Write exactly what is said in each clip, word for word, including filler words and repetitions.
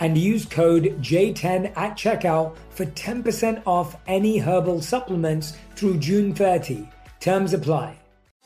and use code J ten at checkout for ten percent off any herbal supplements through June thirtieth. Terms apply.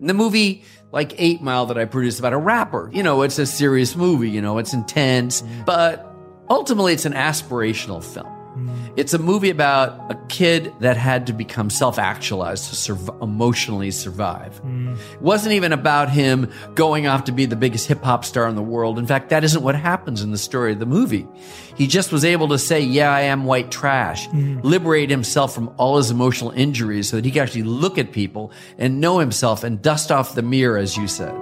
The movie, like eight mile, that I produced about a rapper, you know, it's a serious movie, you know, it's intense, but ultimately it's an aspirational film. It's a movie about a kid that had to become self-actualized to sur- emotionally survive. Mm. It wasn't even about him going off to be the biggest hip-hop star in the world. In fact, that isn't what happens in the story of the movie. He just was able to say, yeah, I am white trash, mm. liberate himself from all his emotional injuries so that he could actually look at people and know himself and dust off the mirror, as you said.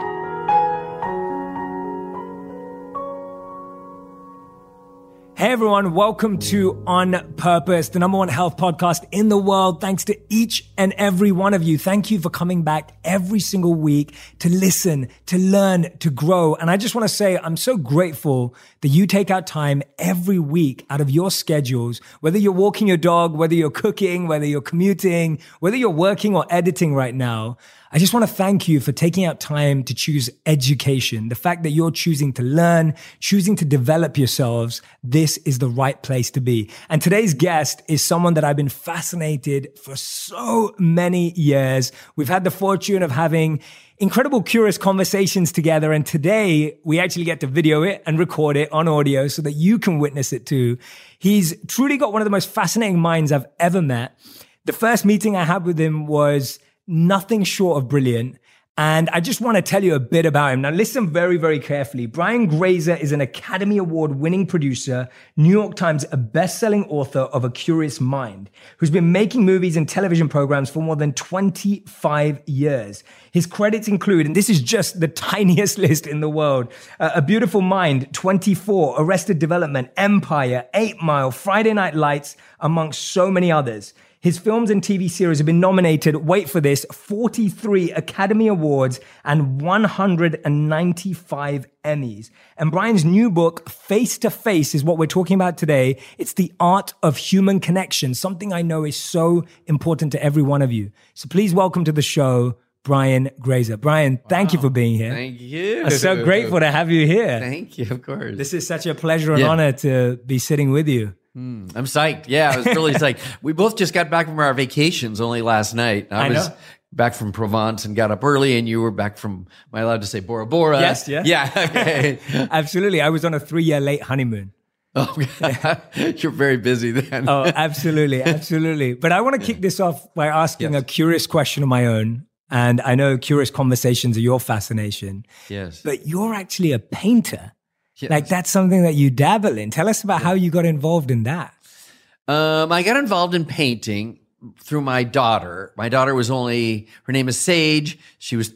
Hey everyone, welcome to On Purpose, the number one health podcast in the world. Thanks to each and every one of you. Thank you for coming back every single week to listen, to learn, to grow. And I just want to say I'm so grateful that you take out time every week out of your schedules, whether you're walking your dog, whether you're cooking, whether you're commuting, whether you're working or editing right now. I just want to thank you for taking out time to choose education. The fact that you're choosing to learn, choosing to develop yourselves, this is the right place to be. And today's guest is someone that I've been fascinated for so many years. We've had the fortune of having incredible, curious conversations together. And today we actually get to video it and record it on audio so that you can witness it too. He's truly got one of the most fascinating minds I've ever met. The first meeting I had with him was nothing short of brilliant. And I just want to tell you a bit about him. Now listen very, very carefully. Brian Grazer is an Academy Award winning producer, New York Times a best-selling author of A Curious Mind, who's been making movies and television programs for more than twenty-five years. His credits include, and this is just the tiniest list in the world, uh, A Beautiful Mind, twenty-four, Arrested Development, Empire, eight mile, Friday Night Lights, amongst so many others. His films and T V series have been nominated, wait for this, forty-three Academy Awards and one hundred ninety-five Emmys. And Brian's new book, Face to Face, is what we're talking about today. It's the art of human connection, something I know is so important to every one of you. So please welcome to the show, Brian Grazer. Brian, thank wow. you for being here. Thank you. I'm so grateful to have you here. Thank you, of course. This is such a pleasure and yeah. honor to be sitting with you. Mm, I'm psyched. Yeah, I was really psyched. We both just got back from our vacations only last night. I, I was know. back from Provence and got up early, and you were back from, am I allowed to say Bora Bora? Yes, yes. Yeah, okay. Absolutely. I was on a three-year late honeymoon. Oh, yeah. You're very busy then. Oh, absolutely, absolutely. But I want to kick this off by asking yes. a curious question of my own. And I know curious conversations are your fascination. Yes. But you're actually a painter. Yes. Like that's something that you dabble in. Tell us about yeah. how you got involved in that. Um, I got involved in painting through my daughter. My daughter was only, her name is Sage. She was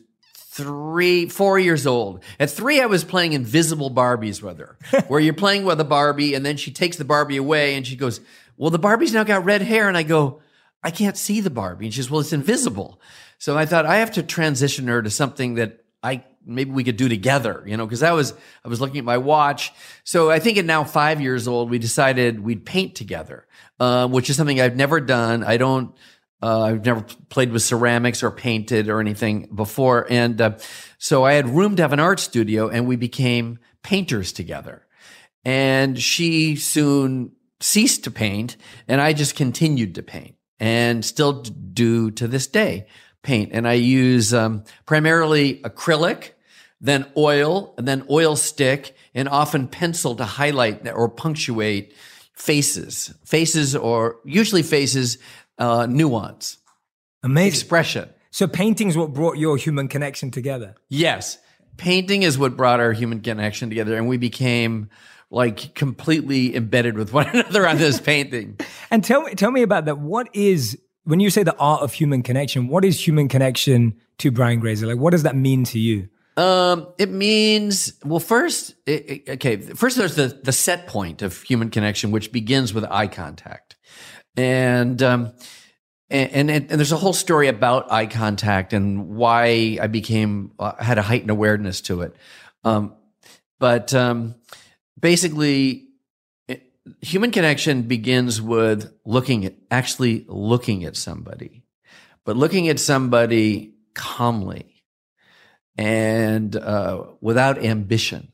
three, four years old. At three, I was playing Invisible Barbies with her, where you're playing with a Barbie, and then she takes the Barbie away, and she goes, well, the Barbie's now got red hair. And I go, I can't see the Barbie. And she says, well, it's invisible. So I thought, I have to transition her to something that I maybe we could do together, you know, because I was I was looking at my watch. So I think at now five years old, we decided we'd paint together, uh, which is something I've never done. I don't, uh, I've never played with ceramics or painted or anything before. And uh, so I had room to have an art studio, and we became painters together. And she soon ceased to paint, and I just continued to paint and still do to this day. Paint. And I use um, primarily acrylic, then oil, and then oil stick, and often pencil to highlight or punctuate faces, faces or usually faces, uh, nuance. Amazing. Expression. So painting is what brought your human connection together. Yes. Painting is what brought our human connection together. And we became like completely embedded with one another on this painting. And tell me, tell me about that. What is When you say the art of human connection, what is human connection to Brian Grazer? Like, what does that mean to you? Um, it means, well, first, it, it, okay, first there's the, the set point of human connection, which begins with eye contact. And, um, and, and, and there's a whole story about eye contact and why I became, uh, had a heightened awareness to it. Um, but um, basically, human connection begins with looking at, actually looking at somebody, but looking at somebody calmly and uh, without ambition,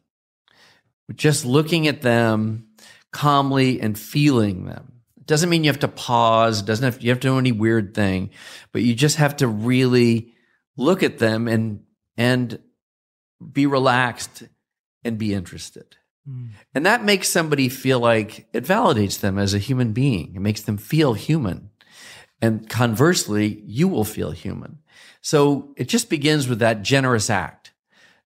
just looking at them calmly and feeling them. It doesn't mean you have to pause. It doesn't have, you have to do any weird thing, but you just have to really look at them and, and be relaxed and be interested. And that makes somebody feel like it validates them as a human being. It makes them feel human. And conversely, you will feel human. So it just begins with that generous act.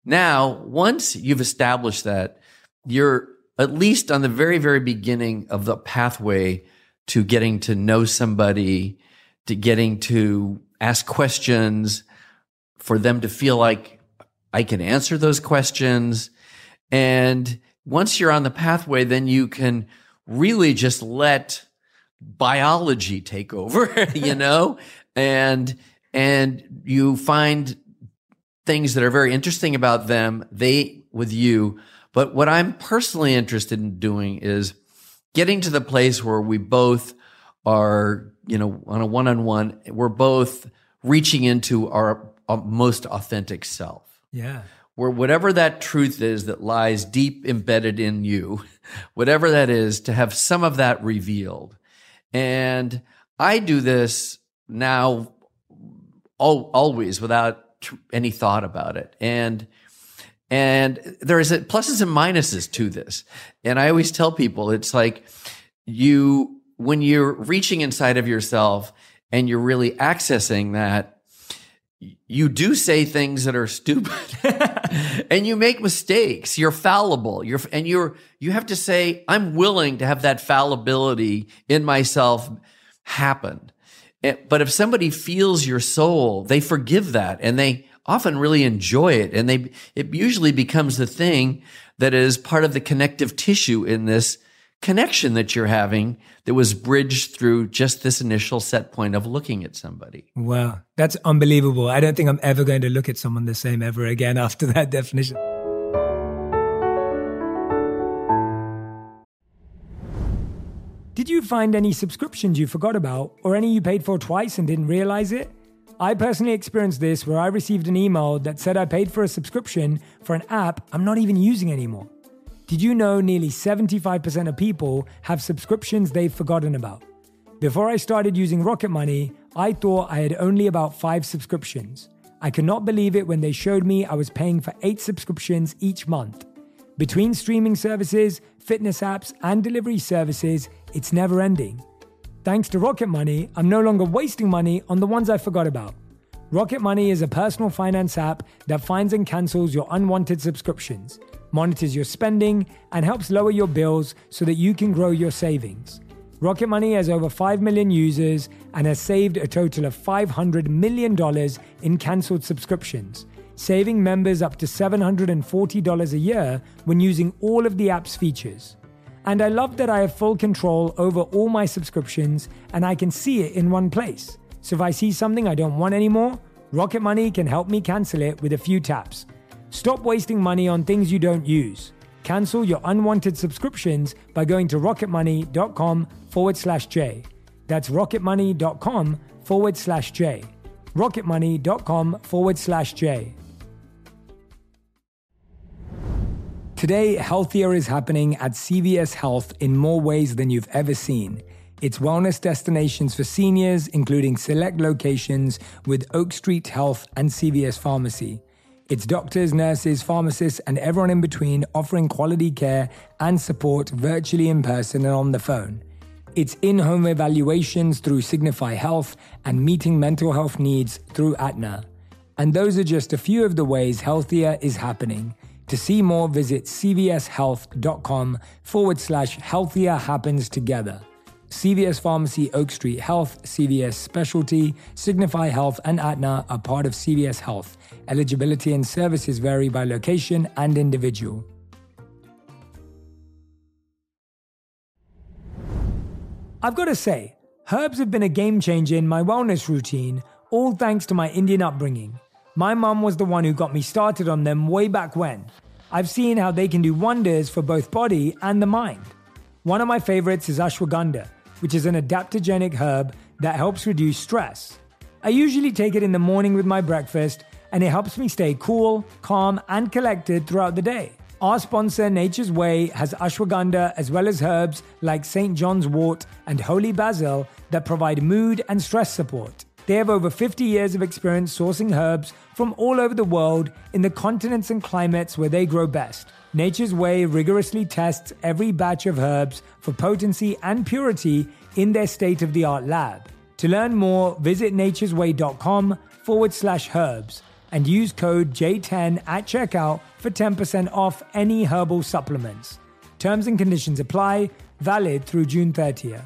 Now, once you've established that, you're at least on the very, very beginning of the pathway to getting to know somebody, to getting to ask questions, for them to feel like I can answer those questions. And once you're on the pathway, then you can really just let biology take over, you know, and and you find things that are very interesting about them, they with you. But what I'm personally interested in doing is getting to the place where we both are, you know, on a one-on-one, we're both reaching into our, our most authentic self. Yeah. Where whatever that truth is that lies deep embedded in you, whatever that is, to have some of that revealed. And I do this now al- always without tr- any thought about it. And and there is a pluses and minuses to this. And I always tell people, it's like you, when you're reaching inside of yourself and you're really accessing that, you do say things that are stupid and you make mistakes. You're fallible. You're, and you're, you have to say, I'm willing to have that fallibility in myself happen. It, but if somebody feels your soul, they forgive that and they often really enjoy it. And they, it usually becomes the thing that is part of the connective tissue in this connection that you're having that was bridged through just this initial set point of looking at somebody. Wow, that's unbelievable. I don't think I'm ever going to look at someone the same ever again after that definition. Did you find any subscriptions you forgot about or any you paid for twice and didn't realize it? I personally experienced this where I received an email that said I paid for a subscription for an app I'm not even using anymore. Did you know nearly seventy-five percent of people have subscriptions they've forgotten about? Before I started using Rocket Money, I thought I had only about five subscriptions. I could not believe it when they showed me I was paying for eight subscriptions each month. Between streaming services, fitness apps, and delivery services, it's never ending. Thanks to Rocket Money, I'm no longer wasting money on the ones I forgot about. Rocket Money is a personal finance app that finds and cancels your unwanted subscriptions, monitors your spending, and helps lower your bills so that you can grow your savings. Rocket Money has over five million users and has saved a total of five hundred million dollars in cancelled subscriptions, saving members up to seven hundred forty dollars a year when using all of the app's features. And I love that I have full control over all my subscriptions and I can see it in one place. So if I see something I don't want anymore, Rocket Money can help me cancel it with a few taps. Stop wasting money on things you don't use. Cancel your unwanted subscriptions by going to rocketmoney.com forward slash J. That's rocketmoney.com forward slash J. rocketmoney.com forward slash J. Today, healthier is happening at C V S Health in more ways than you've ever seen. It's wellness destinations for seniors, including select locations with Oak Street Health and C V S Pharmacy. It's doctors, nurses, pharmacists, and everyone in between offering quality care and support virtually in person and on the phone. It's in-home evaluations through Signify Health and meeting mental health needs through Aetna. And those are just a few of the ways healthier is happening. To see more, visit cvshealth.com forward slash healthier happens together. C V S Pharmacy, Oak Street Health, C V S Specialty, Signify Health, and Aetna are part of C V S Health. Eligibility and services vary by location and individual. I've got to say, herbs have been a game changer in my wellness routine, all thanks to my Indian upbringing. My mum was the one who got me started on them way back when. I've seen how they can do wonders for both body and the mind. One of my favorites is ashwagandha, which is an adaptogenic herb that helps reduce stress. I usually take it in the morning with my breakfast, and it helps me stay cool, calm, and collected throughout the day. Our sponsor, Nature's Way, has ashwagandha as well as herbs like Saint John's wort and holy basil that provide mood and stress support. They have over fifty years of experience sourcing herbs from all over the world in the continents and climates where they grow best. Nature's Way rigorously tests every batch of herbs for potency and purity in their state-of-the-art lab. To learn more, visit naturesway.com forward slash herbs and use code J ten at checkout for ten percent off any herbal supplements. Terms and conditions apply, valid through June thirtieth.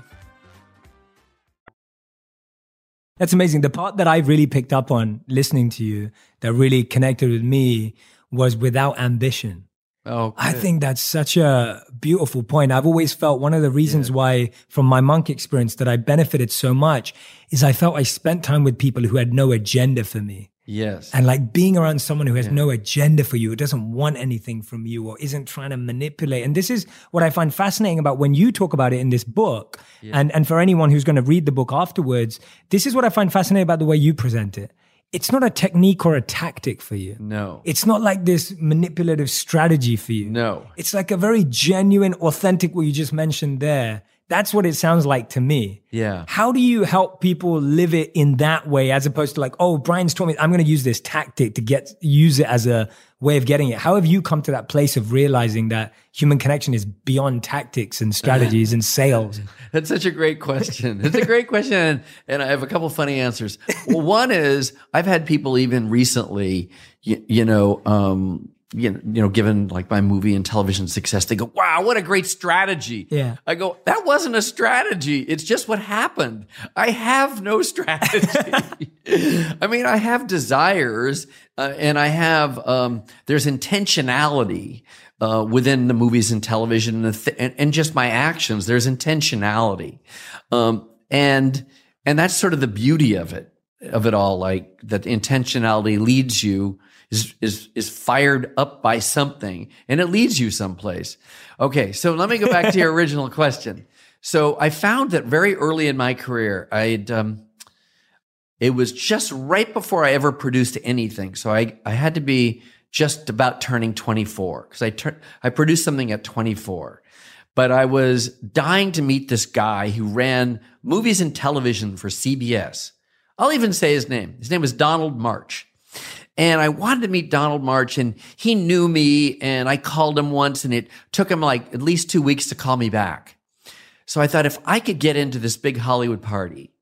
That's amazing. The part that I really picked up on listening to you that really connected with me was without ambition. Okay. I think that's such a beautiful point. I've always felt one of the reasons yeah. why from my monk experience that I benefited so much is I felt I spent time with people who had no agenda for me. Yes. And like being around someone who has yeah. no agenda for you, who doesn't want anything from you or isn't trying to manipulate. And this is what I find fascinating about when you talk about it in this book. Yeah. And, and for anyone who's going to read the book afterwards, this is what I find fascinating about the way you present it. It's not a technique or a tactic for you. No. It's not like this manipulative strategy for you. No. It's like a very genuine, authentic, what you just mentioned there. That's what it sounds like to me. Yeah. How do you help people live it in that way as opposed to like, oh, Brian's taught me, I'm going to use this tactic to get use it as a way of getting it. How have you come to that place of realizing that human connection is beyond tactics and strategies and sales? That's such a great question. It's a great question. And I have a couple of funny answers. Well, one is I've had people even recently, you, you know, um, You know, you know, given like my movie and television success, they go, wow, what a great strategy. Yeah. I go, that wasn't a strategy. It's just what happened. I have no strategy. I mean, I have desires uh, and I have, um, there's intentionality uh, within the movies and television and, the th- and, and just my actions. There's intentionality. Um, and, and that's sort of the beauty of it, of it all. Like that intentionality leads you Is, is is fired up by something, and it leads you someplace. Okay, so let me go back to your original question. So I found that very early in my career, I'd um, it was just right before I ever produced anything. So I, I had to be just about turning twenty-four because I tur- I produced something at twenty-four, but I was dying to meet this guy who ran movies and television for C B S. I'll even say his name. His name was Donald March. And I wanted to meet Donald March, and he knew me, and I called him once, and it took him like at least two weeks to call me back. So I thought if I could get into this big Hollywood party,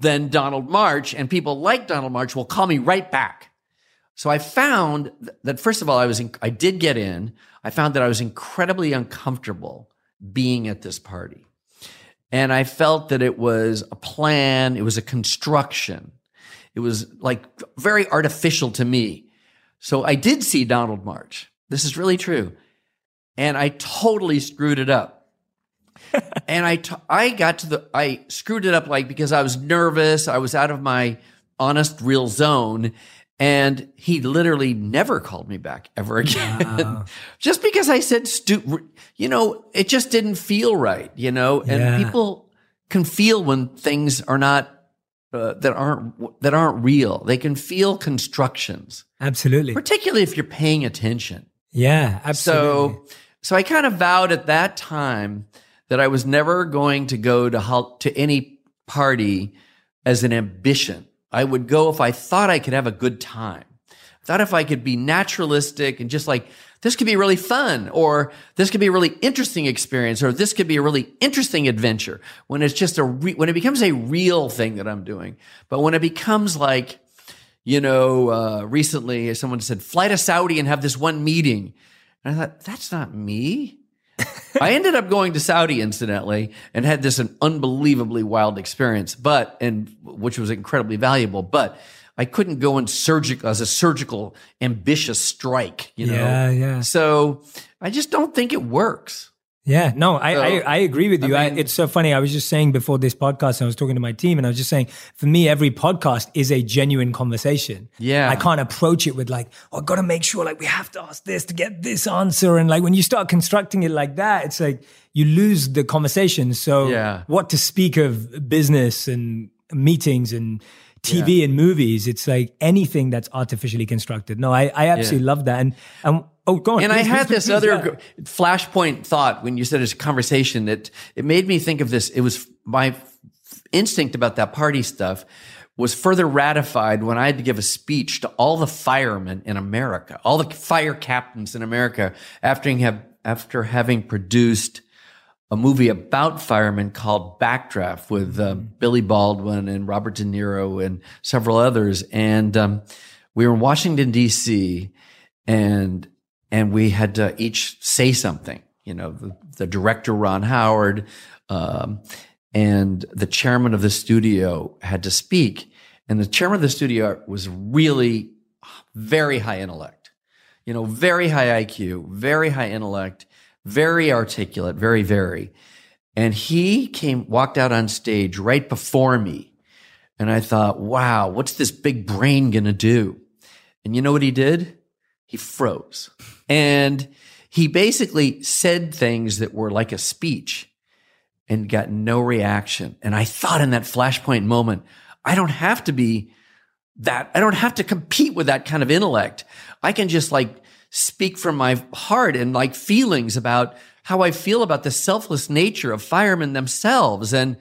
then Donald March and people like Donald March will call me right back. So I found that, first of all, I was in, I did get in. I found that I was incredibly uncomfortable being at this party. And I felt that it was a plan. It was a construction. It was like very artificial to me. So I did see Donald March. This is really true. And I totally screwed it up. and I, t- I got to the, I screwed it up like because I was nervous. I was out of my honest, real zone. And he literally never called me back ever again. Wow. Just because I said, stu- you know, it just didn't feel right, you know, and yeah. people can feel when things are not, uh, that aren't, that aren't real. They can feel constructions. Absolutely. Particularly if you're paying attention. Yeah, absolutely. So, so I kind of vowed at that time that I was never going to go to to any party as an ambition. I would go if I thought I could have a good time. I thought if I could be naturalistic and just like, this could be really fun, or this could be a really interesting experience, or this could be a really interesting adventure. When it's just a, re- when it becomes a real thing that I'm doing. But when it becomes like, you know, uh, recently someone said, fly to Saudi and have this one meeting. And I thought, that's not me. I ended up going to Saudi, incidentally, and had this an unbelievably wild experience, but and which was incredibly valuable. But I couldn't go in surgical as a surgical ambitious strike, you know. Yeah, yeah. So I just don't think it works. Yeah, no, I so, I, I agree with you. I mean, I, it's so funny. I was just saying before this podcast, I was talking to my team, and I was just saying, for me, every podcast is a genuine conversation. Yeah, I can't approach it with like, oh, I got to make sure like we have to ask this to get this answer, and like when you start constructing it like that, it's like you lose the conversation. So, yeah. What to speak of business and meetings and T V yeah. and movies? It's like anything that's artificially constructed. No, I I absolutely yeah. love that, and and. Oh, go on. And please, I had please, this please, other yeah. flashpoint thought when you said it's a conversation that it made me think of this. It was my instinct about that party stuff was further ratified when I had to give a speech to all the firemen in America, all the fire captains in America after, have, after having produced a movie about firemen called Backdraft with uh, mm-hmm. Billy Baldwin and Robert De Niro and several others. And um, we were in Washington, D C, and And we had to each say something, you know, the, the director, Ron Howard, um, and the chairman of the studio had to speak. And the chairman of the studio was really very high intellect, you know, very high I Q, very high intellect, very articulate, very, very. And he came, walked out on stage right before me. And I thought, wow, what's this big brain going to do? And you know what he did? He froze. And he basically said things that were like a speech and got no reaction. And I thought in that flashpoint moment, I don't have to be that. I don't have to compete with that kind of intellect. I can just like speak from my heart and like feelings about how I feel about the selfless nature of firemen themselves. And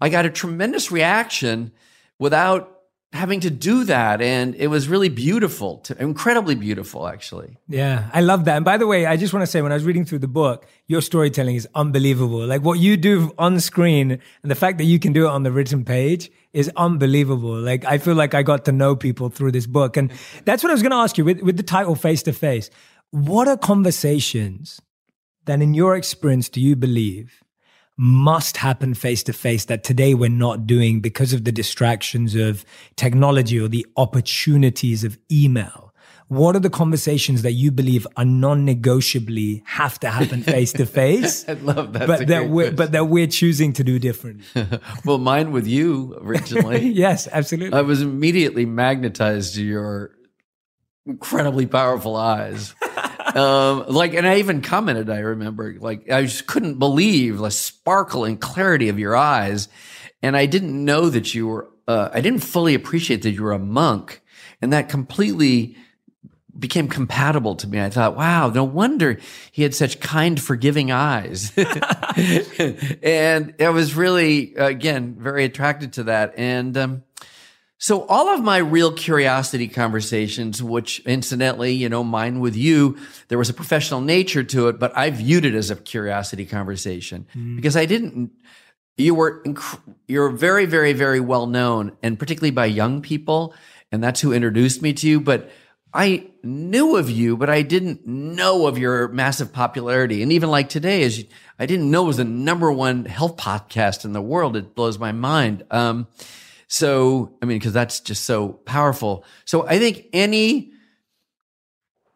I got a tremendous reaction without having to do that. And it was really beautiful, to, incredibly beautiful, actually. Yeah, I love that. And by the way, I just want to say, when I was reading through the book, your storytelling is unbelievable. Like what you do on screen and the fact that you can do it on the written page is unbelievable. Like I feel like I got to know people through this book. And that's what I was going to ask you with, with the title Face to Face. What are conversations that in your experience do you believe must happen face to face that today we're not doing because of the distractions of technology or the opportunities of email? What are the conversations that you believe are non-negotiably have to happen face to face? I love that. But that we're question. but that we're choosing to do differently. Well, mine with you originally. Yes, absolutely. I was immediately magnetized to your incredibly powerful eyes. Um, like, and I even commented, I remember, like, I just couldn't believe the sparkle and clarity of your eyes. And I didn't know that you were, uh, I didn't fully appreciate that you were a monk. And that completely became compatible to me. I thought, wow, no wonder he had such kind, forgiving eyes. And I was really, again, very attracted to that. And, um, so all of my real curiosity conversations, which incidentally, you know, mine with you, there was a professional nature to it, but I viewed it as a curiosity conversation mm-hmm. because I didn't, you were, inc- you're very, very, very well known, and particularly by young people. And that's who introduced me to you. But I knew of you, but I didn't know of your massive popularity. And even like today, as you, I didn't know it was the number one health podcast in the world. It blows my mind. Um, So, I mean, because that's just so powerful. So I think any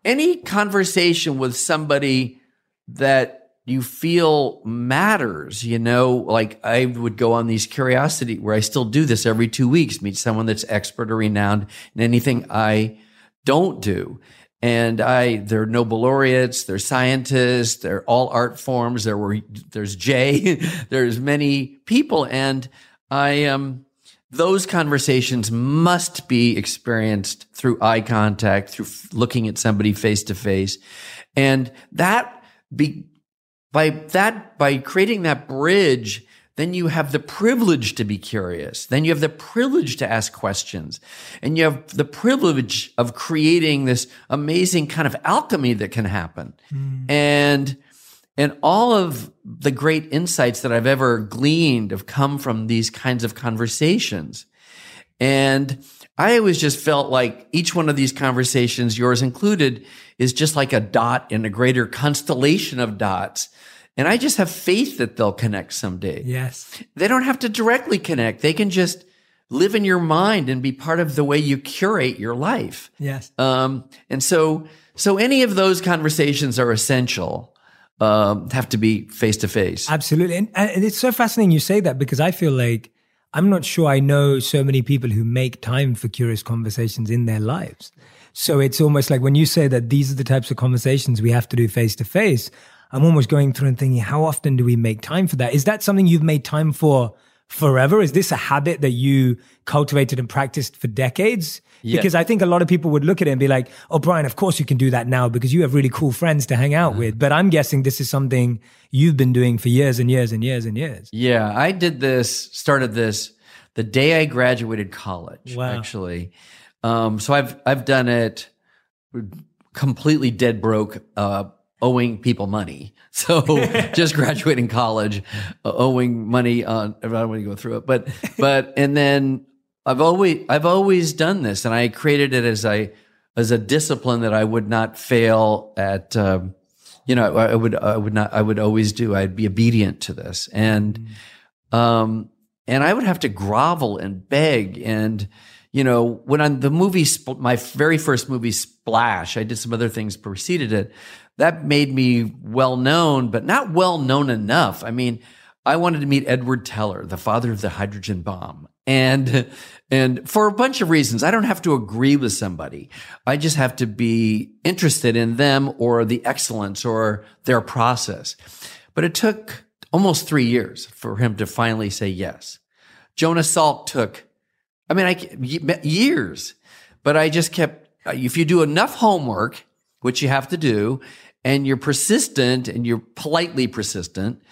any conversation with somebody that you feel matters, you know, like I would go on these curiosity where I still do this every two weeks, meet someone that's expert or renowned in anything I don't do. And I, they're Nobel laureates, they're scientists, they're all art forms. There were, there's Jay, there's many people. And I, um, those conversations must be experienced through eye contact, through f- looking at somebody face to face. And that be, by that, by creating that bridge, then you have the privilege to be curious. Then you have the privilege to ask questions. And you have the privilege of creating this amazing kind of alchemy that can happen. Mm. And, and all of the great insights that I've ever gleaned have come from these kinds of conversations. And I always just felt like each one of these conversations, yours included, is just like a dot in a greater constellation of dots. And I just have faith that they'll connect someday. Yes. They don't have to directly connect. They can just live in your mind and be part of the way you curate your life. Yes. Um, and so so any of those conversations are essential, um, have to be face-to-face. Absolutely. And, and it's so fascinating you say that, because I feel like I'm not sure I know so many people who make time for curious conversations in their lives. So it's almost like when you say that these are the types of conversations we have to do face-to-face, I'm almost going through and thinking, how often do we make time for that? Is that something you've made time for forever? Is this a habit that you cultivated and practiced for decades? Yeah. Because I think a lot of people would look at it and be like, oh, Brian, of course you can do that now because you have really cool friends to hang out mm-hmm. with. But I'm guessing this is something you've been doing for years and years and years and years. Yeah, I did this, started this the day I graduated college, wow. actually. Um, so I've I've done it completely dead broke, uh, owing people money. So just graduating college, uh, owing money on, I don't want to go through it, but, but, and then I've always, I've always done this, and I created it as I, as a discipline that I would not fail at, um, you know, I, I would, I would not, I would always do. I'd be obedient to this. And, mm. um, and I would have to grovel and beg. And, you know, when on the movie, my very first movie, Splash, I did some other things preceded it. That made me well-known, but not well-known enough. I mean, I wanted to meet Edward Teller, the father of the hydrogen bomb. And and for a bunch of reasons, I don't have to agree with somebody. I just have to be interested in them or the excellence or their process. But it took almost three years for him to finally say yes. Jonah Salt took, I mean, I, years. But I just kept, if you do enough homework, which you have to do, and you're persistent and you're politely persistent.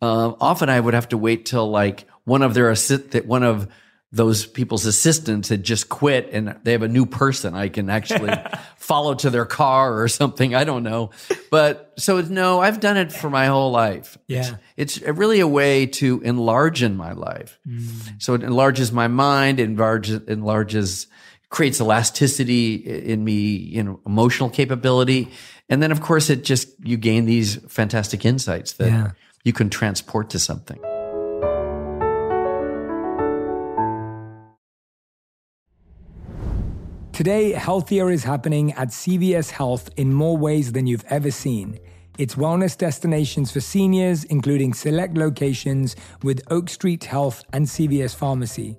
Uh, often I would have to wait till like one of their assist that one of those people's assistants had just quit and they have a new person I can actually follow to their car or something. I don't know. But so no, I've done it for my whole life. Yeah. It's, it's really a way to enlarge in my life. Mm. So it enlarges my mind, enlarges, enlarges, creates elasticity in me, you know, emotional capability. And then, of course, it just, you gain these fantastic insights that yeah. you can transport to something. Today, healthier is happening at C V S Health in more ways than you've ever seen. It's wellness destinations for seniors, including select locations with Oak Street Health and C V S Pharmacy.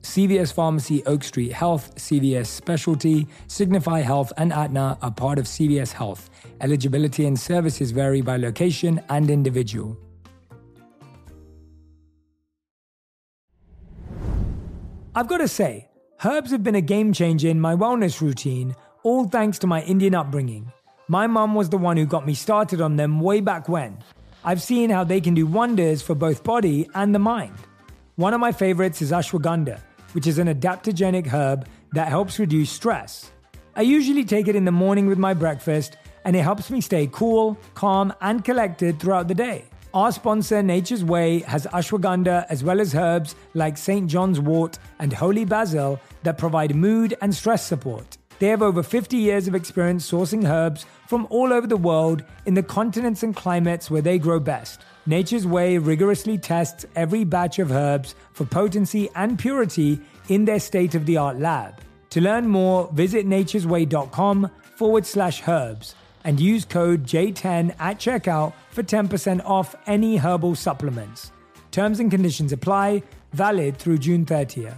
C V S Pharmacy, Oak Street Health, C V S Specialty, Signify Health, and Aetna are part of C V S Health. Eligibility and services vary by location and individual. I've got to say, herbs have been a game changer in my wellness routine, all thanks to my Indian upbringing. My mum was the one who got me started on them way back when. I've seen how they can do wonders for both body and the mind. One of my favorites is ashwagandha, which is an adaptogenic herb that helps reduce stress. I usually take it in the morning with my breakfast and it helps me stay cool, calm, and collected throughout the day. Our sponsor, Nature's Way, has ashwagandha as well as herbs like Saint John's wort and holy basil that provide mood and stress support. They have over fifty years of experience sourcing herbs from all over the world in the continents and climates where they grow best. Nature's Way rigorously tests every batch of herbs for potency and purity in their state-of-the-art lab. To learn more, visit naturesway.com forward slash herbs and use code J ten at checkout for ten percent off any herbal supplements. Terms and conditions apply, valid through June thirtieth.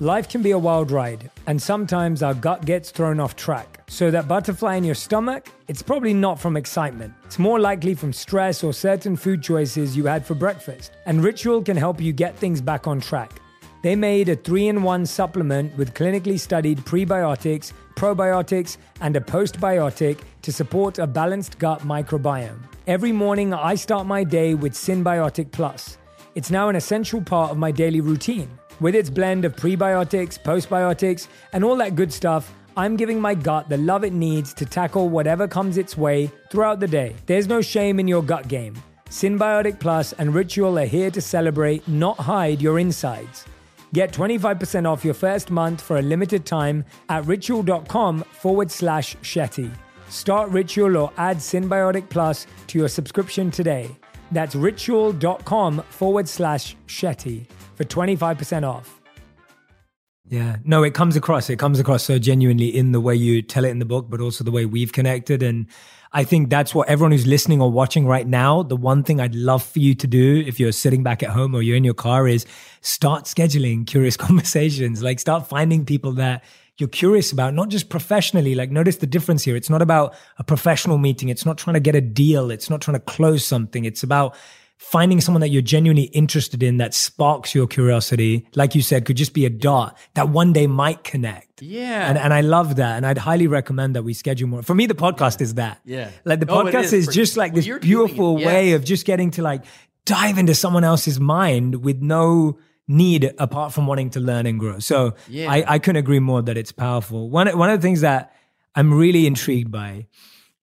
Life can be a wild ride, and sometimes our gut gets thrown off track. So that butterfly in your stomach, it's probably not from excitement. It's more likely from stress or certain food choices you had for breakfast. And Ritual can help you get things back on track. They made a three in one supplement with clinically studied prebiotics, probiotics, and a postbiotic to support a balanced gut microbiome. Every morning, I start my day with Symbiotic Plus. It's now an essential part of my daily routine. With its blend of prebiotics, postbiotics, and all that good stuff, I'm giving my gut the love it needs to tackle whatever comes its way throughout the day. There's no shame in your gut game. Symbiotic Plus and Ritual are here to celebrate, not hide, your insides. Get twenty-five percent off your first month for a limited time at ritual.com forward slash Shetty. Start Ritual or add Symbiotic Plus to your subscription today. That's ritual.com forward slash Shetty. For twenty-five percent off. Yeah, no, it comes across. It comes across so genuinely in the way you tell it in the book, but also the way we've connected. And I think that's what everyone who's listening or watching right now, the one thing I'd love for you to do if you're sitting back at home or you're in your car is start scheduling curious conversations. Like start finding people that you're curious about, not just professionally. Like notice the difference here. It's not about a professional meeting. It's not trying to get a deal. It's not trying to close something. It's about finding someone that you're genuinely interested in that sparks your curiosity, like you said, could just be a dot that one day might connect. Yeah. And, and I love that. And I'd highly recommend that we schedule more. For me, the podcast is that. Yeah. Like the podcast oh, is, is just like well, this beautiful yeah. way of just getting to like dive into someone else's mind with no need apart from wanting to learn and grow. So yeah. I, I couldn't agree more that it's powerful. One, one of the things that I'm really intrigued by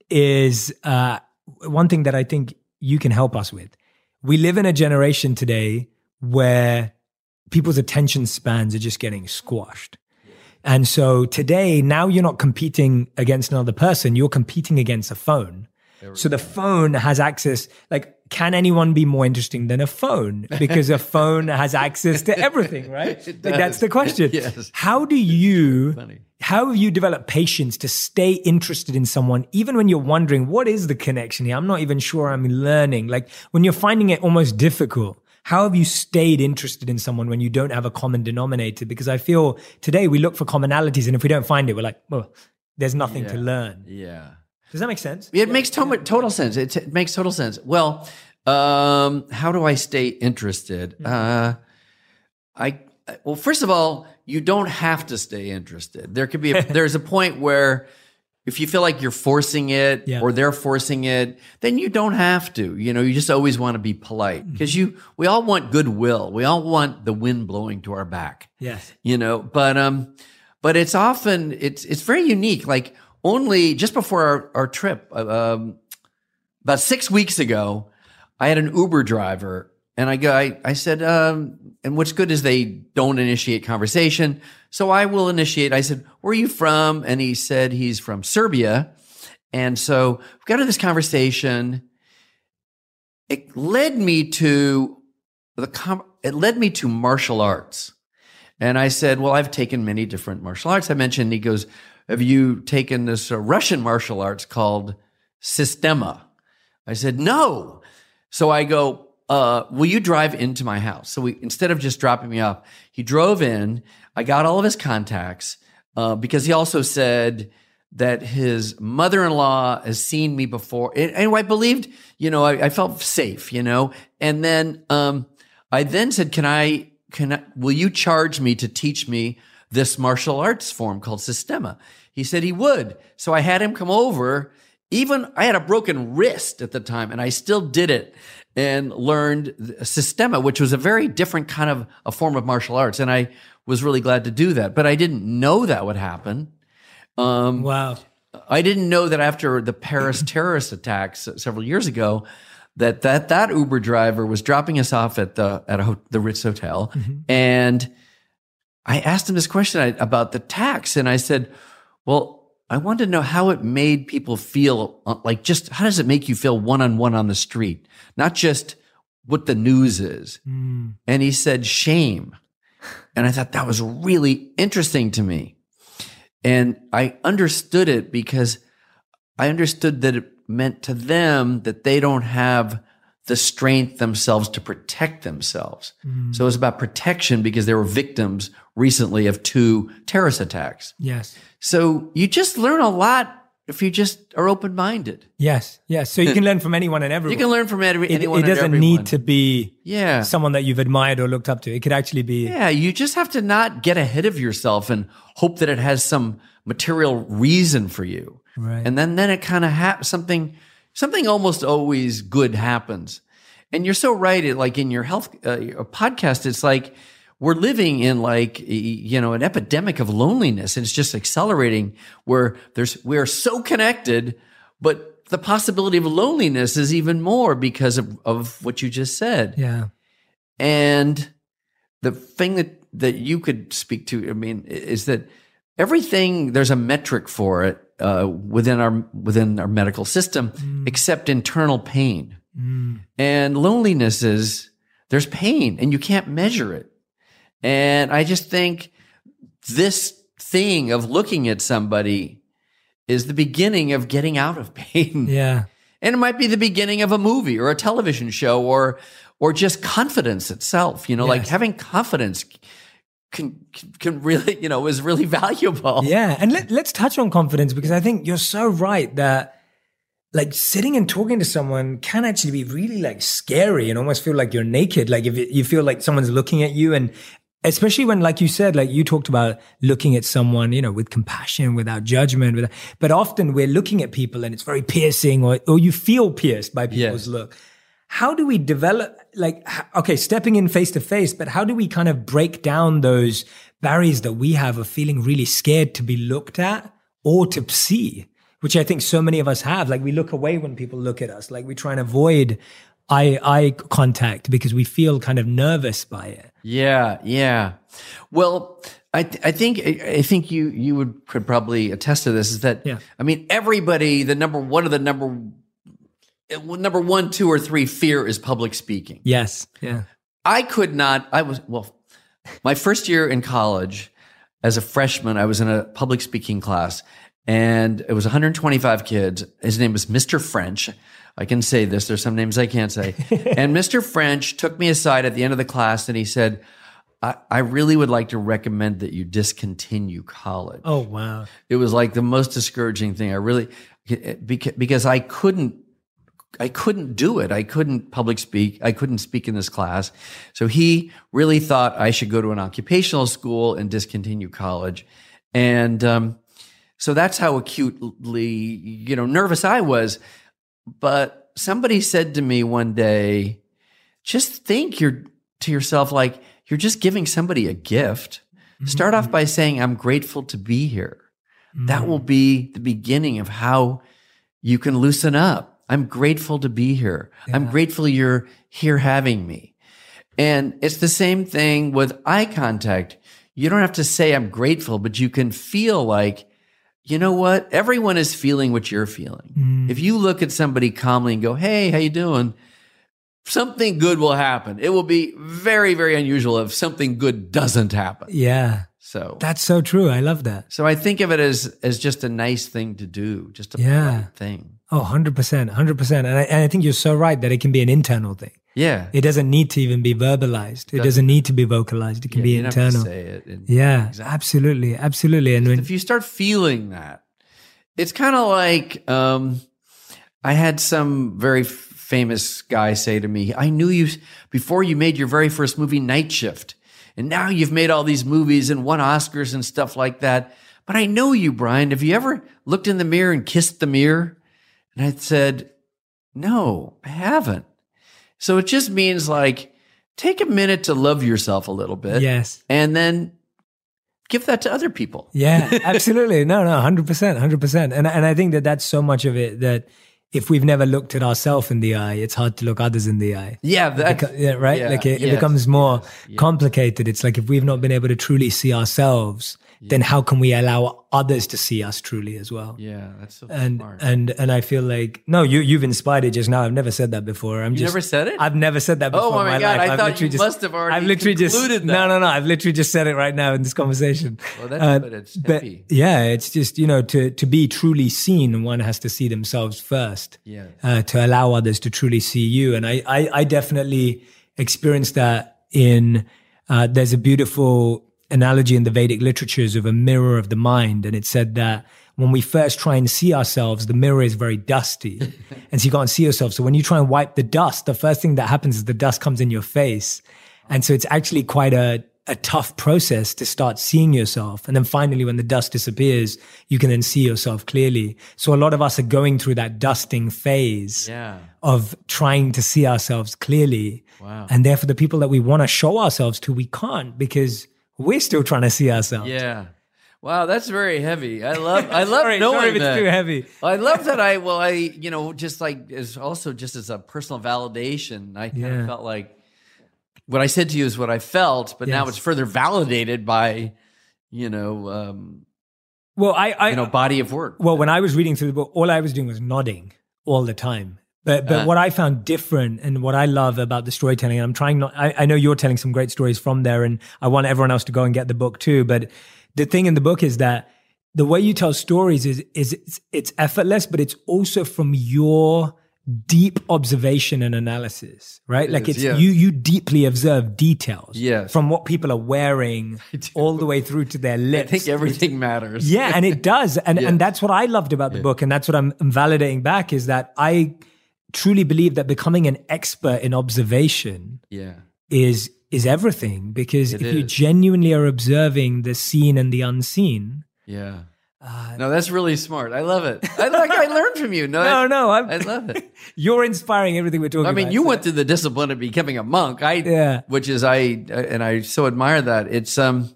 is uh, one thing that I think you can help us with. We live in a generation today where people's attention spans are just getting squashed. And so today, now you're not competing against another person, you're competing against a phone. So the phone has access, like, can anyone be more interesting than a phone? Because a phone has access to everything, right? Like, that's the question. Yes. How do you, how have you developed patience to stay interested in someone, even when you're wondering, what is the connection here? I'm not even sure I'm learning. Like when you're finding it almost difficult, how have you stayed interested in someone when you don't have a common denominator? Because I feel today we look for commonalities and if we don't find it, we're like, well, there's nothing yeah. to learn. Yeah. Does that make sense? It yeah. makes to- total sense. It, t- it makes total sense. Well, um, how do I stay interested? Mm-hmm. Uh, I well, first of all, you don't have to stay interested. There could be a, there's a point where if you feel like you're forcing it yeah. or they're forcing it, then you don't have to. You know, you just always want to be polite because mm-hmm. you we all want goodwill. We all want the wind blowing to our back. Yes, you know, but um, but it's often it's it's very unique. Like. Only just before our, our trip, um, about six weeks ago, I had an Uber driver and I go, I, I said, um, and what's good is they don't initiate conversation. So I will initiate. I said, where are you from? And he said, he's from Serbia. And so we got into this conversation. It led me to the, com- it led me to martial arts. And I said, well, I've taken many different martial arts. I mentioned, he goes, have you taken this uh, Russian martial arts called Sistema? I said, no. So I go, uh, will you drive into my house? So we, instead of just dropping me off, he drove in. I got all of his contacts uh, because he also said that his mother-in-law has seen me before. And anyway, I believed, you know, I, I felt safe, you know. And then um, I then said, can I, can I, will you charge me to teach me this martial arts form called Sistema? He said he would. So I had him come over. Even I had a broken wrist at the time, and I still did it and learned Sistema, which was a very different kind of a form of martial arts. And I was really glad to do that. But I didn't know that would happen Um, wow. I didn't know that after the Paris terrorist attacks several years ago, that that that Uber driver was dropping us off at the at a, the Ritz Hotel, mm-hmm. and I asked him this question I, about the tax, and I said, "Well, I wanted to know how it made people feel. Like, just how does it make you feel one on one on the street, not just what the news is?" Mm. And he said, "Shame," and I thought that was really interesting to me, and I understood it because I understood that it meant to them that they don't have the strength themselves to protect themselves. Mm. So it was about protection because they were victims recently of two terrorist attacks. Yes. So you just learn a lot if you just are open-minded. Yes, yes. So you can learn from anyone and everyone. You can learn from every, anyone it, it and everyone. It doesn't need to be yeah. someone that you've admired or looked up to. It could actually be... Yeah, you just have to not get ahead of yourself and hope that it has some material reason for you. Right. And then, then it kind of happens, something, something almost always good happens. And you're so right. It, like in your health uh, podcast, it's like we're living in like, you know, an epidemic of loneliness, and it's just accelerating where there's, we are so connected, but the possibility of loneliness is even more because of, of what you just said. Yeah. And the thing that, that you could speak to, I mean, is that everything, there's a metric for it. Uh, within our within our medical system, mm. except internal pain. Mm. And loneliness is, there's pain, and you can't measure it. And I just think this thing of looking at somebody is the beginning of getting out of pain. Yeah. And it might be the beginning of a movie or a television show or or just confidence itself. You know, yes. like having confidence Can can really, you know, is really valuable. Yeah. And let, let's touch on confidence, because I think you're so right that like sitting and talking to someone can actually be really like scary and almost feel like you're naked. Like if it, you feel like someone's looking at you, and especially when, like you said, like you talked about looking at someone, you know, with compassion, without judgment, without, but often we're looking at people and it's very piercing, or, or you feel pierced by people's yes. look. How do we develop, like, okay, stepping in face to face, but how do we kind of break down those barriers that we have of feeling really scared to be looked at or to see, which I think so many of us have. Like we look away when people look at us, like we try and avoid eye eye contact because we feel kind of nervous by it. Yeah, yeah. Well, I th- I think I think you you would could probably attest to this, is that yeah. I mean, everybody, the number one of the number Number one, two, or three fear is public speaking. Yes. Yeah. I could not, I was, well, my first year in college as a freshman, I was in a public speaking class, and it was one hundred twenty-five kids. His name was Mister French. I can say this. There's some names I can't say. And Mister French took me aside at the end of the class and he said, I, I really would like to recommend that you discontinue college. Oh, wow. It was like the most discouraging thing. I really, because I couldn't, I couldn't do it. I couldn't public speak. I couldn't speak in this class. So he really thought I should go to an occupational school and discontinue college. And um, so that's how acutely, you know, nervous I was. But somebody said to me one day, just think you're, to yourself, like, you're just giving somebody a gift. Mm-hmm. Start off by saying, I'm grateful to be here. Mm-hmm. That will be the beginning of how you can loosen up. I'm grateful to be here. Yeah. I'm grateful you're here having me. And it's the same thing with eye contact. You don't have to say I'm grateful, but you can feel like, you know what? Everyone is feeling what you're feeling. Mm. If you look at somebody calmly and go, hey, how you doing? Something good will happen. It will be very, very unusual if something good doesn't happen. Yeah. So that's so true. I love that. So I think of it as as just a nice thing to do, just a yeah. polite thing. Oh, one hundred percent, one hundred percent. And I, and I think you're so right that it can be an internal thing. Yeah. It doesn't need to even be verbalized. It doesn't, doesn't need to be vocalized. It can yeah, be you internal. Don't have to say it in, yeah, exactly. absolutely. Absolutely. And when, if you start feeling that, it's kind of like um, I had some very f- famous guy say to me, I knew you before you made your very first movie, Night Shift. And now you've made all these movies and won Oscars and stuff like that. But I know you, Brian. Have you ever looked in the mirror and kissed the mirror? And I said, no, I haven't. So it just means like, take a minute to love yourself a little bit. Yes. And then give that to other people. Yeah, absolutely. No, no, one hundred percent, one hundred percent. And, and I think that that's so much of it that if we've never looked at ourselves in the eye, it's hard to look others in the eye. Yeah. That, beca- yeah right? Yeah, like it, yes, it becomes more yes, complicated. It's like if we've not been able to truly see ourselves, yeah, then how can we allow others to see us truly as well? Yeah, that's so and, smart. And and I feel like, no, you, you've inspired it just now. I've never said that before. I'm you just, never said it? I've never said that before oh my in my God, life. I I've thought you just, must have already I've literally concluded just, that. No, no, no. I've literally just said it right now in this conversation. Well, that's uh, but it's but yeah, it's just, you know, to, to be truly seen, one has to see themselves first. Yeah. Uh, to allow others to truly see you. And I, I, I definitely experienced that in, uh, there's a beautiful analogy in the Vedic literatures of a mirror of the mind. And it said that when we first try and see ourselves, the mirror is very dusty and so you can't see yourself. So when you try and wipe the dust, the first thing that happens is the dust comes in your face. And so it's actually quite a, a tough process to start seeing yourself. And then finally, when the dust disappears, you can then see yourself clearly. So a lot of us are going through that dusting phase yeah. of trying to see ourselves clearly. Wow. And therefore the people that we want to show ourselves to, we can't because we're still trying to see ourselves. Yeah. Wow, that's very heavy. I love I love sorry, knowing sorry if it's that. Too heavy. I love that I, well, I, you know, just like, as also just as a personal validation, I kind yeah. of felt like what I said to you is what I felt, but yes. now it's further validated by, you know, um, well, I, I, you know, body of work. Well, when I was reading through the book, all I was doing was nodding all the time. But but uh, what I found different and what I love about the storytelling, and I'm trying not, I, I know you're telling some great stories from there and I want everyone else to go and get the book too. But the thing in the book is that the way you tell stories is, is it's, it's effortless, but it's also from your deep observation and analysis, right? It like is, it's, yeah. you, you deeply observe details yes. from what people are wearing all the way through to their lips. I think everything it's, matters. Yeah. And it does. And, yes. and that's what I loved about the yeah. book. And that's what I'm, I'm validating back is that I truly believe that becoming an expert in observation yeah. is is everything because it if is. you genuinely are observing the seen and the unseen. Yeah. Uh, no, that's really smart. I love it. I like. I learned from you. No, no, I, no I'm, I love it. You're inspiring everything we're talking about. I mean, about, you so. went through the discipline of becoming a monk. I, yeah. which is I, and I so admire that. It's um.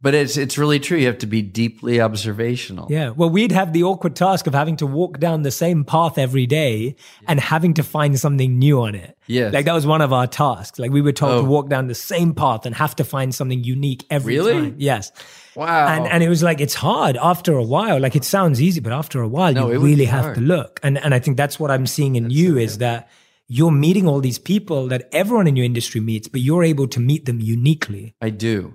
But it's it's really true. You have to be deeply observational. Yeah. Well, we'd have the awkward task of having to walk down the same path every day yeah. and having to find something new on it. Yeah. Like that was one of our tasks. Like we were told oh. to walk down the same path and have to find something unique every really? time. Yes. Wow. And and it was like, it's hard after a while. Like it sounds easy, but after a while, no, you really have to look. And and I think that's what I'm seeing in that's you so is good. that you're meeting all these people that everyone in your industry meets, but you're able to meet them uniquely. I do.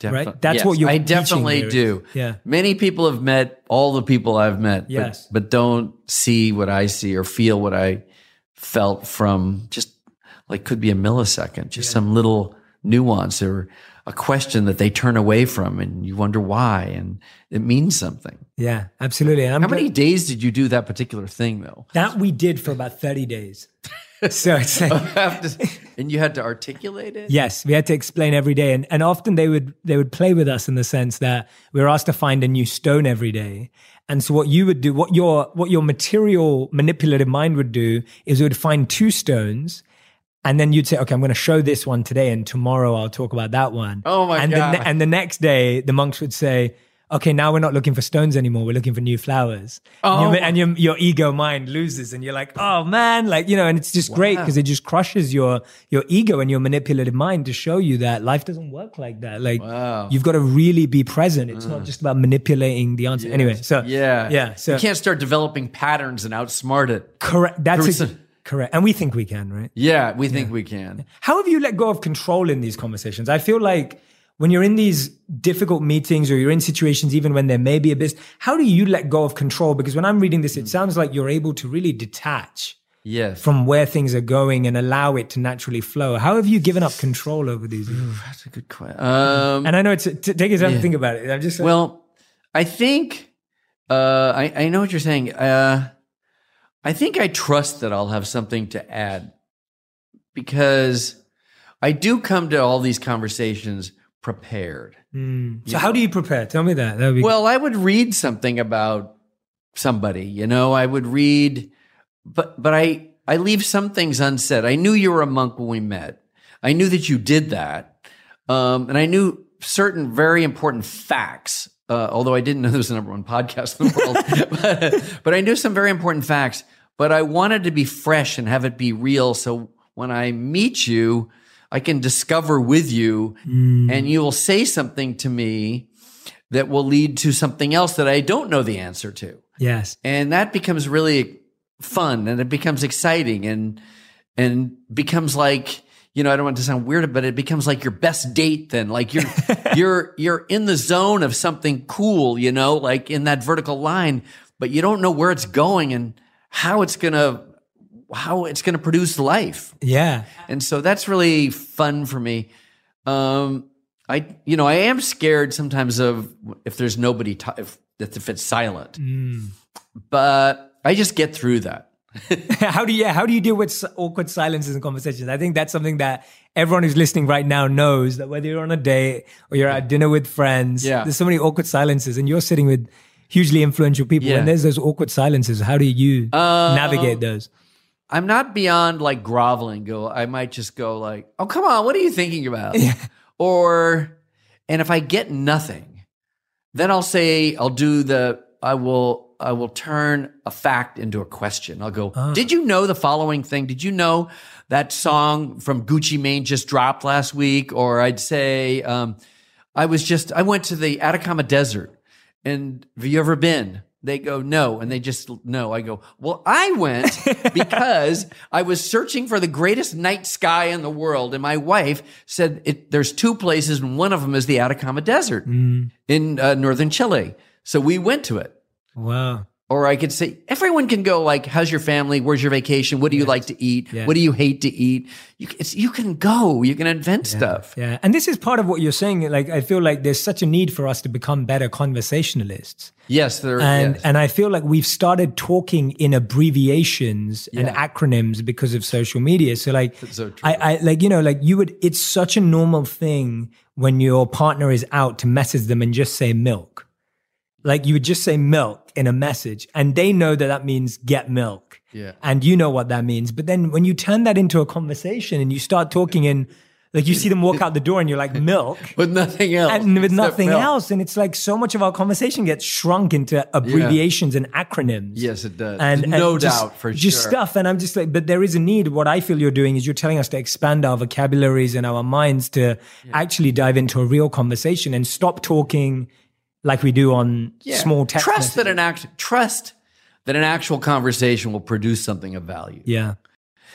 Definitely. Right? That's yes, what you're I definitely here. do. Yeah. Many people have met all the people I've met, yes. but, but don't see what I see or feel what I felt from just like could be a millisecond, just yeah. some little nuance or a question that they turn away from and you wonder why and it means something. Yeah, absolutely. And I'm How glad- many days did you do that particular thing though? That we did for about thirty days. So it's like, to, and you had to articulate it? Yes, we had to explain every day. And and often they would they would play with us in the sense that we were asked to find a new stone every day. And so what you would do, what your what your material manipulative mind would do is it would find two stones. And then you'd say, okay, I'm going to show this one today and tomorrow I'll talk about that one. Oh my and God. The, and the next day the monks would say, okay, now we're not looking for stones anymore. We're looking for new flowers. Oh. And, your, and your, your ego mind loses and you're like, oh man, like, you know, and it's just wow. great because it just crushes your, your ego and your manipulative mind to show you that life doesn't work like that. Like wow. you've got to really be present. It's mm. not just about manipulating the answer. Yes. Anyway, so. Yeah. yeah so. You can't start developing patterns and outsmart it. Correct. That's it. Some- Correct. And we think we can, right? Yeah, we think yeah. we can. How have you let go of control in these conversations? I feel like when you're in these difficult meetings or you're in situations, even when there may be a business, how do you let go of control? Because when I'm reading this, it sounds like you're able to really detach yes. from where things are going and allow it to naturally flow. How have you given up control over these? Ooh, that's a good question. Um, and I know it's, a, t- take a time yeah. to think about it. I'm just like, well, I think, uh, I, I know what you're saying. Uh, I think I trust that I'll have something to add because I do come to all these conversations prepared. Mm. So how know? do you prepare? Tell me that. That'd be well, good. I would read something about somebody, you know, I would read, but but I, I leave some things unsaid. I knew you were a monk when we met. I knew that you did that. Um, and I knew certain very important facts, uh, although I didn't know there was the number one podcast in the world, but, but I knew some very important facts, but I wanted to be fresh and have it be real. So when I meet you, I can discover with you mm. and you will say something to me that will lead to something else that I don't know the answer to. Yes. And that becomes really fun and it becomes exciting and and becomes like, you know, I don't want to sound weird, but it becomes like your best date then. Like you're you're you're in the zone of something cool, you know, like in that vertical line, but you don't know where it's going and how it's gonna how it's gonna produce life. Yeah. And so that's really fun for me. Um I, you know, I am scared sometimes of if there's nobody, t- if, if it's silent, mm. but I just get through that. How do you, how do you deal with awkward silences in conversations? I think that's something that everyone who's listening right now knows that whether you're on a date or you're at dinner with friends, yeah. there's so many awkward silences and you're sitting with hugely influential people yeah. and there's those awkward silences. How do you uh, navigate those? I'm not beyond like groveling. Go, I might just go like, oh, come on. What are you thinking about? Yeah. Or, and if I get nothing, then I'll say, I'll do the, I will, I will turn a fact into a question. I'll go, oh. did you know the following thing? Did you know that song from Gucci Mane just dropped last week? Or I'd say, um, I was just, I went to the Atacama Desert and have you ever been? They go, no. And they just, no. I go, well, I went because I was searching for the greatest night sky in the world. And my wife said, it, there's two places, and one of them is the Atacama Desert mm. in uh, northern Chile. So we went to it. Wow. Or I could say, everyone can go like, how's your family? Where's your vacation? What do you yes. like to eat? Yes. What do you hate to eat? You, it's, you can go, you can invent yeah. stuff. Yeah. And this is part of what you're saying. Like, I feel like there's such a need for us to become better conversationalists. Yes. There, and, yes. and I feel like we've started talking in abbreviations yeah. and acronyms because of social media. So like, so I, I like, you know, like you would, it's such a normal thing when your partner is out to message them and just say milk. Like you would just say milk in a message and they know that that means get milk. Yeah. And you know what that means. But then when you turn that into a conversation and you start talking in, like you see them walk out the door and you're like milk. With nothing else. And with nothing milk. else. And it's like so much of our conversation gets shrunk into abbreviations yeah. and acronyms. Yes, it does. And, and no just, doubt for just sure. Just stuff. And I'm just like, but there is a need. What I feel you're doing is you're telling us to expand our vocabularies and our minds to yeah. actually dive into a real conversation and stop talking like we do on yeah. small text. Trust that an act, trust that an actual conversation will produce something of value. Yeah.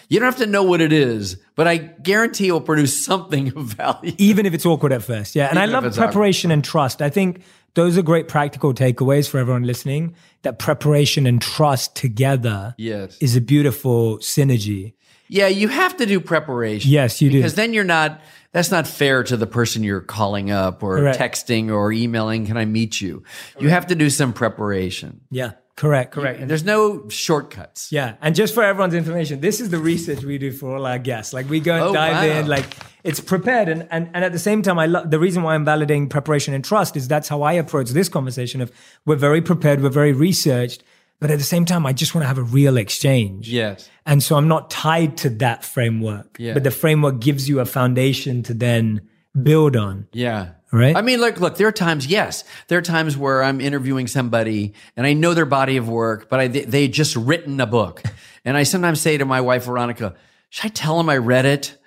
You don't have to know what it is, but I guarantee it will produce something of value. Even if it's awkward at first. Yeah. And Even I love preparation awkward. and trust. I think those are great practical takeaways for everyone listening, that preparation and trust together yes. is a beautiful synergy. Yeah, you have to do preparation. Yes, you do. Because then you're not, that's not fair to the person you're calling up or correct. texting or emailing, can I meet you? Correct. You have to do some preparation. Yeah, correct, correct. And there's no shortcuts. Yeah, and just for everyone's information, this is the research we do for all our guests. Like we go and oh, dive wow. in, like it's prepared. And, and and at the same time, I love the reason why I'm validating preparation and trust is that's how I approach this conversation of we're very prepared, we're very researched. But at the same time, I just want to have a real exchange. Yes. And so I'm not tied to that framework. Yeah. But the framework gives you a foundation to then build on. Yeah. Right? I mean, look, look, there are times, yes, there are times where I'm interviewing somebody and I know their body of work, but I, they, they just written a book. And I sometimes say to my wife, Veronica, should I tell them I read it?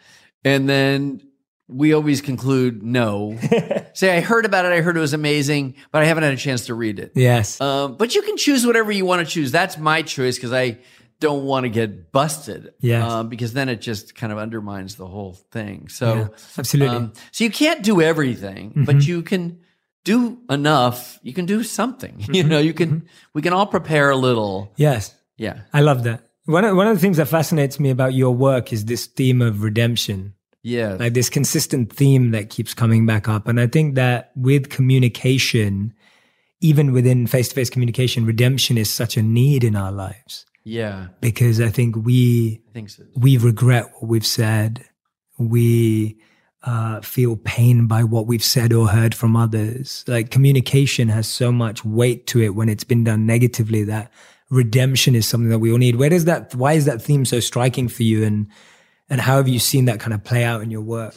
And then we always conclude, no. Say, I heard about it. I heard it was amazing, but I haven't had a chance to read it. Yes. Um, but you can choose whatever you want to choose. That's my choice because I don't want to get busted. Yes. Um, because then it just kind of undermines the whole thing. So yeah, absolutely. Um, so you can't do everything, mm-hmm. but you can do enough. You can do something. Mm-hmm. You know, you can. Mm-hmm. We can all prepare a little. Yes. Yeah. I love that. One of, one of the things that fascinates me about your work is this theme of redemption. Yeah. Like this consistent theme that keeps coming back up. And I think that with communication, even within face-to-face communication, redemption is such a need in our lives. Yeah. Because I think we, I think so. we regret what we've said. We uh, feel pain by what we've said or heard from others. Like communication has so much weight to it when it's been done negatively that redemption is something that we all need. Where does that, why is that theme so striking for you? And And how have you seen that kind of play out in your work?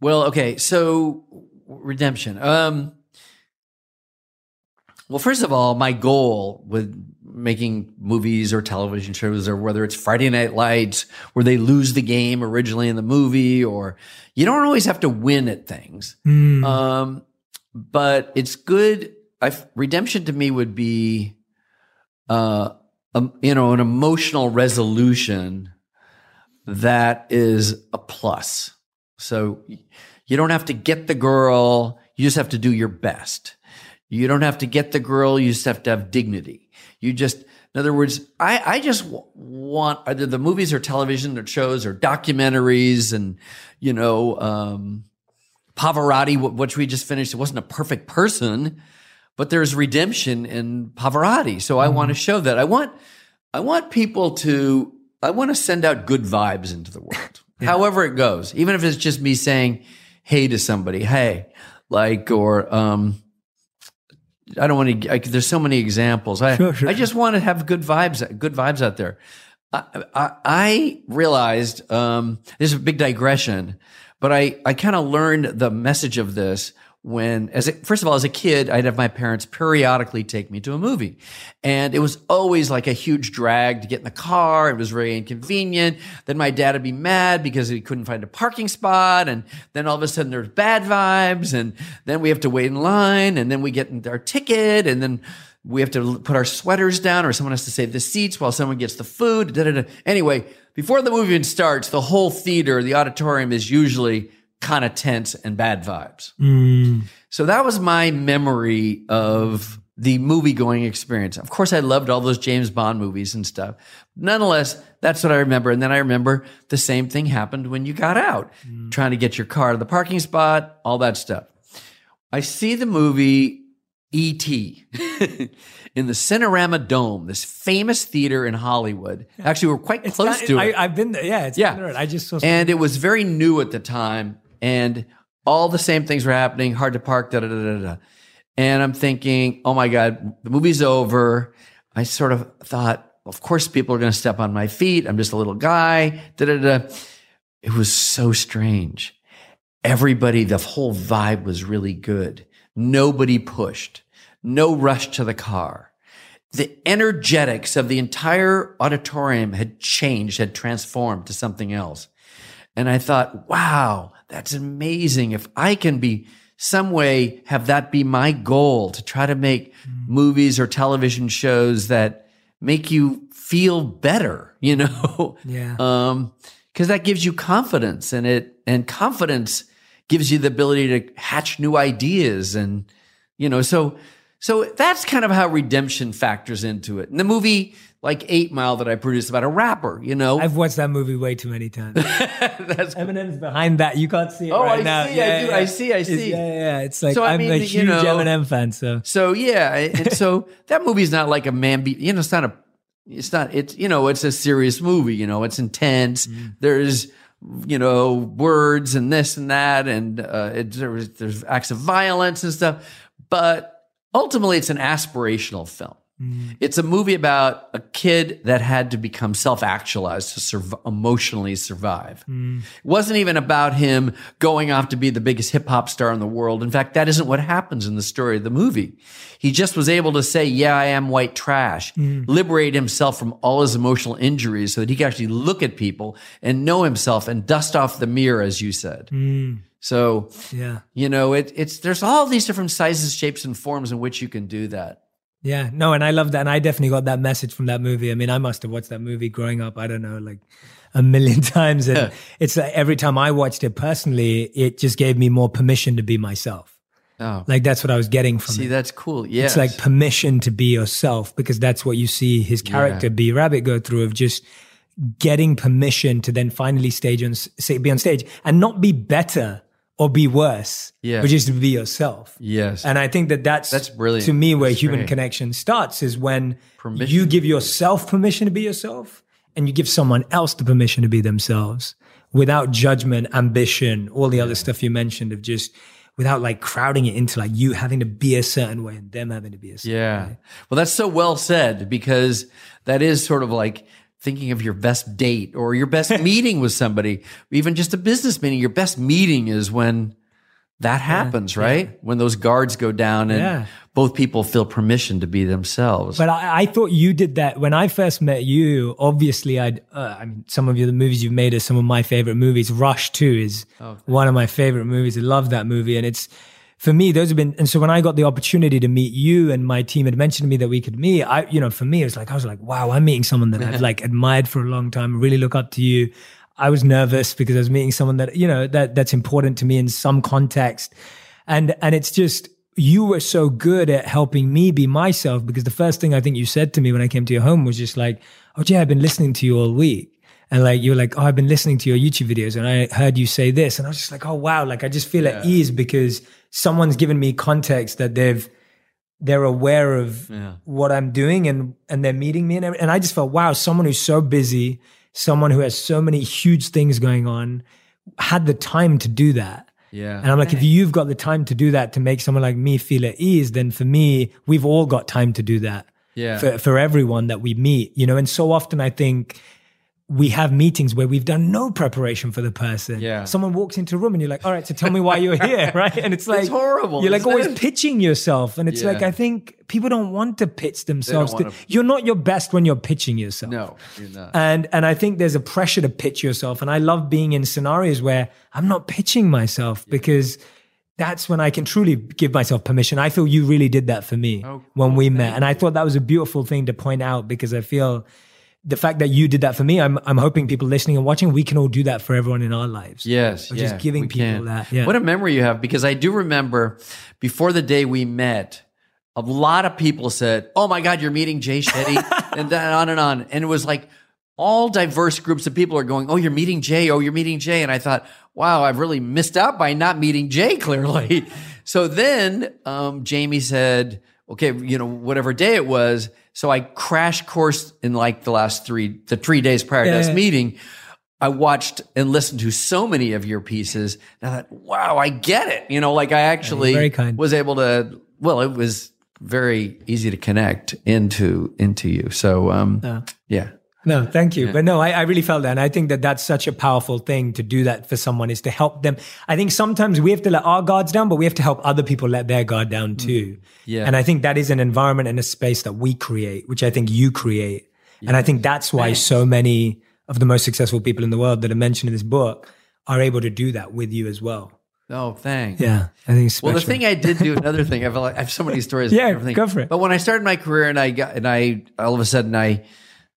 Well, okay. So Redemption. Um, well, first of all, my goal with making movies or television shows, or whether it's Friday Night Lights, where they lose the game originally in the movie, or you don't always have to win at things. Mm. Um, but it's good. I've, redemption to me would be, uh, um, you know, an emotional resolution that is a plus. So you don't have to get the girl. You just have to do your best. You don't have to get the girl. You just have to have dignity. You just, in other words, I, I just w- want either the movies or television or shows or documentaries and, you know, um, Pavarotti, w- which we just finished. It wasn't a perfect person, but there's redemption in Pavarotti. So I mm. want to show that. I want, I want people to, I want to send out good vibes into the world, yeah. however it goes. Even if it's just me saying, hey, to somebody, hey, like, or, um, I don't want to. I, there's so many examples. I sure, sure. I just want to have good vibes. Good vibes out there. I I, I realized um, this is a big digression, but I I kind of learned the message of this when, as a, first of all, as a kid, I'd have my parents periodically take me to a movie, and it was always like a huge drag to get in the car. It was very inconvenient. Then my dad would be mad because he couldn't find a parking spot, and then all of a sudden there's bad vibes, and then we have to wait in line, and then we get our ticket, and then we have to put our sweaters down, or someone has to save the seats while someone gets the food. Da, da, da. Anyway, before the movie even starts, the whole theater, the auditorium, is usually kind of tense and bad vibes. Mm. So that was my memory of the movie-going experience. Of course, I loved all those James Bond movies and stuff. Nonetheless, that's what I remember. And then I remember the same thing happened when you got out, mm. trying to get your car to the parking spot, all that stuff. I see the movie E T in the Cinerama Dome, this famous theater in Hollywood. Actually, we're quite it's close not, to I, it. I've been there. Yeah, it's yeah. Been I just saw and it was very new at the time. And all the same things were happening, hard to park, da da da da da. And I'm thinking, oh my God, the movie's over. I sort of thought, of course, people are going to step on my feet. I'm just a little guy, da da da. It was so strange. Everybody, the whole vibe was really good. Nobody pushed, no rush to the car. The energetics of the entire auditorium had changed, had transformed to something else. And I thought, wow, that's amazing. If I can be some way, have that be my goal, to try to make mm. movies or television shows that make you feel better, you know? Yeah. Um, 'cause that gives you confidence in it, and confidence gives you the ability to hatch new ideas. And, you know, so, so that's kind of how redemption factors into it. And the movie, like eight mile, that I produced about a rapper, you know. I've watched that movie way too many times. That's Eminem's behind that. You can't see it oh, right I now. See, yeah, I, yeah, yeah. I see, I see, I see. Yeah, yeah, it's like, so, I'm I mean, a huge you know, Eminem fan, so. So, yeah, and so that movie's not like a man, be, you know, it's not a, it's not, it's, you know, it's a serious movie, you know, it's intense. Mm. There's, you know, words and this and that, and uh, it, there, there's acts of violence and stuff. But ultimately, it's an aspirational film. Mm. It's a movie about a kid that had to become self-actualized to sur- emotionally survive. Mm. It wasn't even about him going off to be the biggest hip-hop star in the world. In fact, that isn't what happens in the story of the movie. He just was able to say, yeah, I am white trash, mm. liberate himself from all his emotional injuries so that he could actually look at people and know himself and dust off the mirror, as you said. Mm. So, yeah, you know, it, it's there's all these different sizes, shapes, and forms in which you can do that. Yeah, no, and I love that. And I definitely got that message from that movie. I mean, I must have watched that movie growing up, I don't know, like a million times. And yeah. it's like every time I watched it personally, it just gave me more permission to be myself. Oh. Like that's what I was getting from see, it. See, that's cool. Yeah. It's like permission to be yourself, because that's what you see his character, yeah. B. Rabbit, go through, of just getting permission to then finally stage on, say, be on stage and not be better or be worse, yeah. but just to be yourself. Yes. And I think that that's, that's brilliant. To me, where that's human great. Connection starts is when permission. You give yourself permission to be yourself, and you give someone else the permission to be themselves without judgment, ambition, all the yeah. other stuff you mentioned, of just without like crowding it into like you having to be a certain way and them having to be a certain yeah. way. Well, that's so well said, because that is sort of like thinking of your best date or your best meeting with somebody, even just a business meeting. Your best meeting is when That happens, yeah, right? Yeah. When those guards go down and yeah. both people feel permission to be themselves. But I, I thought you did that. When I first met you, obviously, I'd, uh, I mean, some of the movies you've made are some of my favorite movies. Rush two is oh, one of my favorite movies. I love that movie. And it's, for me, those have been, and so when I got the opportunity to meet you and my team had mentioned to me that we could meet, I, you know, for me, it was like, I was like, wow, I'm meeting someone that I've like admired for a long time, really look up to you. I was nervous because I was meeting someone that, you know, that that's important to me in some context. And, and it's just, you were so good at helping me be myself, because the first thing I think you said to me when I came to your home was just like, oh, Jay, I've been listening to you all week. And like, you were like, oh, I've been listening to your YouTube videos and I heard you say this. And I was just like, oh, wow. Like, I just feel yeah. at ease because someone's given me context that they've, they're aware of yeah. what I'm doing and, and they're meeting me. And, and I just felt, wow, someone who's so busy, someone who has so many huge things going on had the time to do that. Yeah. And I'm like, if you've got the time to do that, to make someone like me feel at ease, then for me, we've all got time to do that yeah. for, for everyone that we meet, you know? And so often I think we have meetings where we've done no preparation for the person. Yeah. Someone walks into a room and you're like, all right, so tell me why you're here, right? And it's like, it's horrible. You're like always it? pitching yourself. And it's yeah. like, I think people don't want to pitch themselves. To, wanna... You're not your best when you're pitching yourself. No, you're not. And, and I think there's a pressure to pitch yourself. And I love being in scenarios where I'm not pitching myself yeah. because that's when I can truly give myself permission. I feel you really did that for me oh, when we met. You. And I thought that was a beautiful thing to point out, because I feel the fact that you did that for me, I'm I'm hoping people listening and watching, we can all do that for everyone in our lives. Yes, yeah, just giving people can. that. Yeah. What a memory you have, because I do remember before the day we met, a lot of people said, oh my God, you're meeting Jay Shetty, and then on and on. And it was like all diverse groups of people are going, oh, you're meeting Jay, oh, you're meeting Jay. And I thought, wow, I've really missed out by not meeting Jay, clearly. So then um, Jamie said, okay, you know, whatever day it was. So I crash course in like the last three, the three days prior yeah. to this meeting, I watched and listened to so many of your pieces. And I thought, wow, I get it. You know, like I actually was able to, well, it was very easy to connect into, into you. So, um, uh, yeah. No, thank you. Yeah. But no, I, I really felt that. And I think that that's such a powerful thing to do that for someone, is to help them. I think sometimes we have to let our guards down, but we have to help other people let their guard down too. Mm. Yeah. And I think that is an environment and a space that we create, which I think you create. Yeah. And I think that's why Thanks. so many of the most successful people in the world that are mentioned in this book are able to do that with you as well. Oh, thanks. Yeah, I think it's special. Well, the thing I did do, another thing, I've like, I have so many stories. Yeah, everything. Go for it. But when I started my career and I got, and I, all of a sudden I,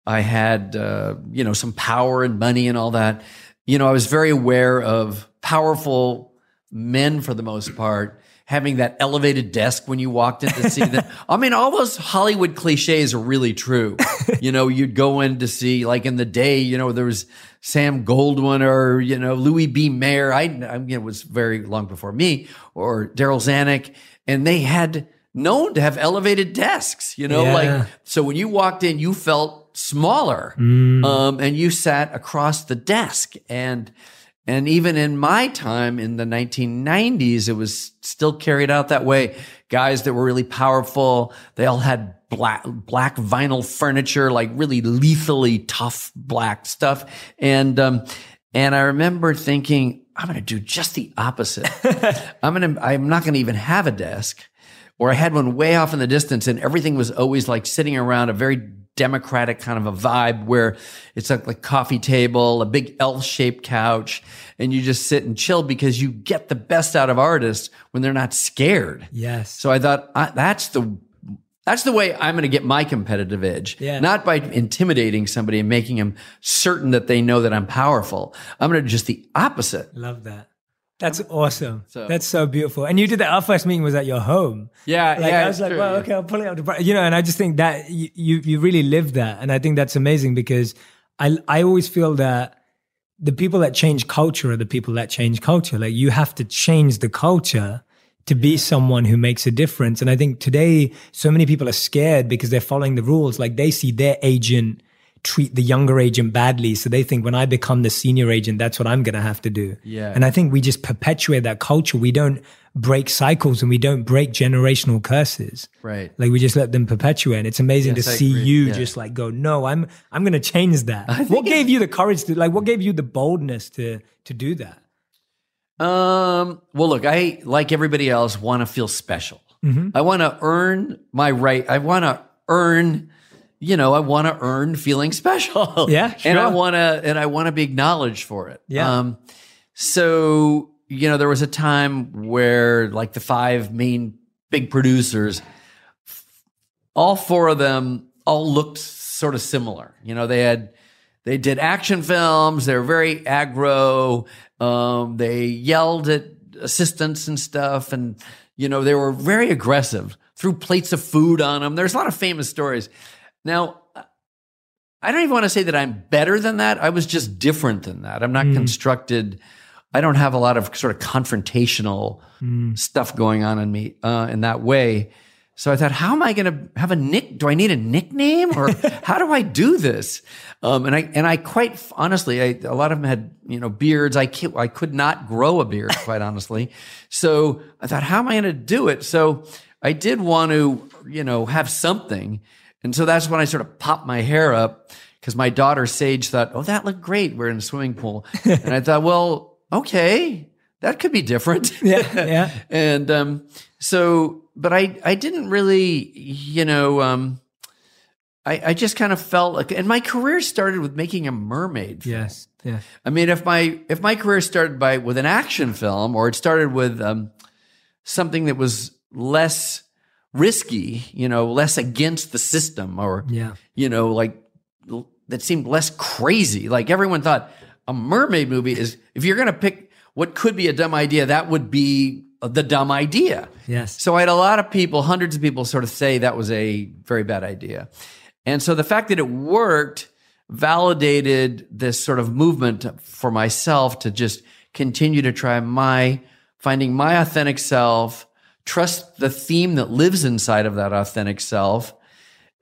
I had, uh, you know, some power and money and all that. You know, I was very aware of powerful men, for the most part, having that elevated desk when you walked in to see them. I mean, all those Hollywood cliches are really true. You know, you'd go in to see, like in the day, you know, there was Sam Goldwyn or, you know, Louis B. Mayer. I, I mean, it was very long before me, or Daryl Zanuck. And they had known to have elevated desks, you know, yeah. like, so when you walked in, you felt smaller. Mm. Um, and you sat across the desk. And, and even in my time in the nineteen nineties, it was still carried out that way. Guys that were really powerful, they all had black, black vinyl furniture, like really lethally tough black stuff. And, um, and I remember thinking, I'm going to do just the opposite. I'm going to, I'm not going to even have a desk. Or I had one way off in the distance, and everything was always like sitting around a very democratic kind of a vibe, where it's like a coffee table, a big L-shaped couch, and you just sit and chill, because you get the best out of artists when they're not scared. Yes. So I thought I, that's the that's the way I'm going to get my competitive edge. Yeah. Not by intimidating somebody and making them certain that they know that I'm powerful. I'm going to do just the opposite. Love that. That's awesome. So, that's so beautiful. And you did that. Our first meeting was at your home. Yeah. Like, yeah I was like, true, well, yeah. okay, I'll pull it up. You know, and I just think that you, you, you really lived that. And I think that's amazing, because I, I always feel that the people that change culture are the people that change culture. Like, you have to change the culture to be someone who makes a difference. And I think today, so many people are scared because they're following the rules. Like, they see their agent treat the younger agent badly. So they think, when I become the senior agent, that's what I'm going to have to do. Yeah. And I think we just perpetuate that culture. We don't break cycles, and we don't break generational curses. Right. Like, we just let them perpetuate. And it's amazing yes, to I see agree. you yeah. just like go, no, I'm, I'm going to change that. What gave you the courage to like, what gave you the boldness to, to do that? Um, well, look, I, like everybody else, want to feel special. Mm-hmm. I want to earn my right. I want to earn, you know, I want to earn feeling special. Yeah, sure. And I want to, and I want to be acknowledged for it. Yeah. Um, so, you know, there was a time where like the five main big producers, all four of them all looked sort of similar. You know, they had, they did action films. They were very aggro. Um, they yelled at assistants and stuff. And, you know, they were very aggressive, threw plates of food on them. There's a lot of famous stories. Now, I don't even want to say that I'm better than that. I was just different than that. I'm not mm. constructed. I don't have a lot of sort of confrontational mm. stuff going on in me uh, in that way. So I thought, how am I going to have a nick? Do I need a nickname, or how do I do this? Um, and I and I quite honestly, I, a lot of them had, you know, beards. I can't, I could not grow a beard, quite honestly. So I thought, how am I going to do it? So I did want to, you know, have something, and so that's when I sort of popped my hair up, because my daughter Sage thought, oh, that looked great. We're in a swimming pool, and I thought, well, okay, that could be different. Yeah, yeah, and um, so. But I, I didn't really, you know, um, I, I just kind of felt like, and my career started with making a mermaid film. Yes, yeah. I mean, if my if my career started by with an action film, or it started with um, something that was less risky, you know, less against the system, or, yeah. you know, like that seemed less crazy. Like everyone thought a mermaid movie is, if you're going to pick what could be a dumb idea, that would be the dumb idea. Yes. So I had a lot of people, hundreds of people sort of say that was a very bad idea. And so the fact that it worked validated this sort of movement for myself to just continue to try my, finding my authentic self, trust the theme that lives inside of that authentic self,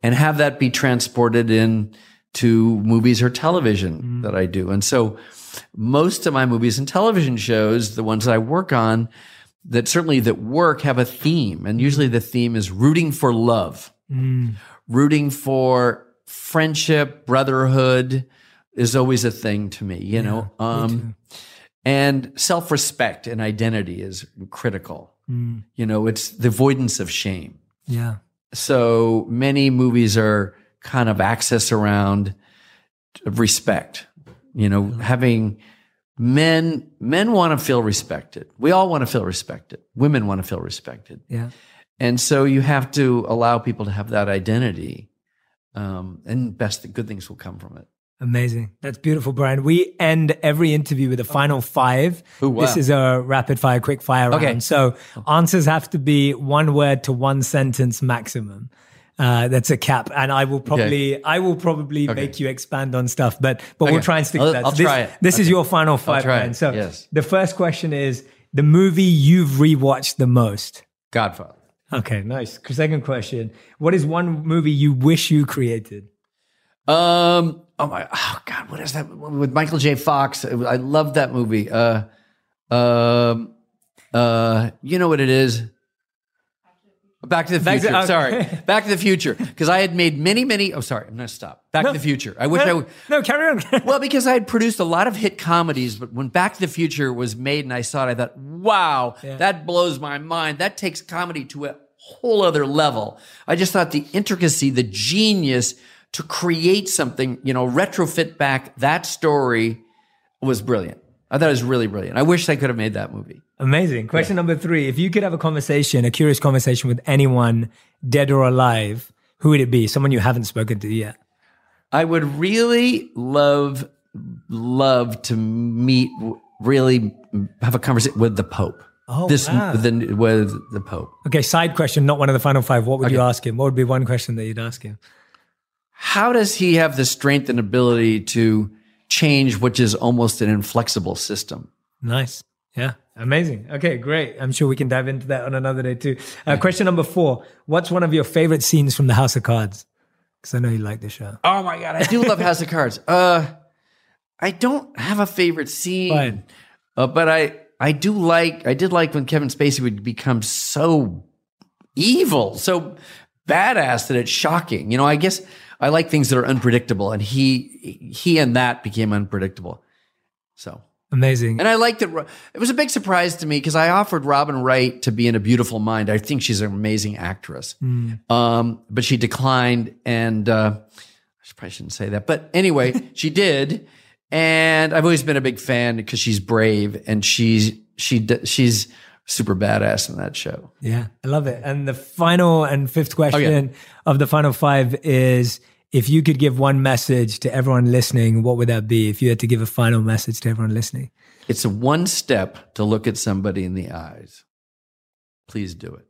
and have that be transported into movies or television mm-hmm. that I do. And so most of my movies and television shows, the ones that I work on, that certainly that work have a theme. And usually the theme is rooting for love, mm. rooting for friendship, brotherhood is always a thing to me, you yeah, know, um, and self-respect and identity is critical. Mm. You know, it's the avoidance of shame. Yeah. So many movies are kind of axis around respect, you know, yeah. having Men men want to feel respected. We all want to feel respected. Women want to feel respected. Yeah. And so you have to allow people to have that identity, um, and best good things will come from it. Amazing. That's beautiful, Brian. We end every interview with a final five. Ooh, wow. This is a rapid fire, quick fire round. Okay. So answers have to be one word to one sentence maximum. Uh, that's a cap, and I will probably, okay. I will probably okay. make you expand on stuff, but but okay. we'll try and stick I'll, to that. I'll this try it. this okay. is your final five, man. So yes. The first question is the movie you've rewatched the most. Godfather. Okay, nice. Second question: what is one movie you wish you created? Um. Oh my. Oh God. What is that with Michael J. Fox? I love that movie. Uh. Um. Uh, uh. You know what it is. Back to the Back Future. To, okay. Sorry. Back to the Future. Because I had made many, many. Oh, sorry. I'm going to stop. Back no, to the Future. I wish no, I would. No, carry on. Well, because I had produced a lot of hit comedies, but when Back to the Future was made and I saw it, I thought, wow, yeah. that blows my mind. That takes comedy to a whole other level. I just thought the intricacy, the genius to create something, you know, retrofit back that story was brilliant. I thought it was really brilliant. I wish I could have made that movie. Amazing. Question yeah. number three. If you could have a conversation, a curious conversation with anyone, dead or alive, who would it be? Someone you haven't spoken to yet. I would really love, love to meet, really have a conversation with the Pope. Oh, this, wow. The, with the Pope. Okay, side question, not one of the final five. What would okay. you ask him? What would be one question that you'd ask him? How does he have the strength and ability to change, which is almost an inflexible system? Nice. Yeah. Amazing. Okay, great. I'm sure we can dive into that on another day too. Uh, question number four. What's one of your favorite scenes from the House of Cards? Because I know you like the show. Oh my God. I do love House of Cards. Uh, I don't have a favorite scene, uh, but I, I do like, I did like when Kevin Spacey would become so evil, so badass that it's shocking. You know, I guess I like things that are unpredictable, and he he and that became unpredictable. So Amazing. And I like that. It was a big surprise to me because I offered Robin Wright to be in A Beautiful Mind. I think she's an amazing actress. Mm. Um, but she declined. And uh, I probably shouldn't say that. But anyway, she did. And I've always been a big fan because she's brave. And she's she she's super badass in that show. Yeah, I love it. And the final and fifth question oh, yeah. of the final five is, if you could give one message to everyone listening, what would that be? If you had to give a final message to everyone listening, it's a one step to look at somebody in the eyes. Please do it.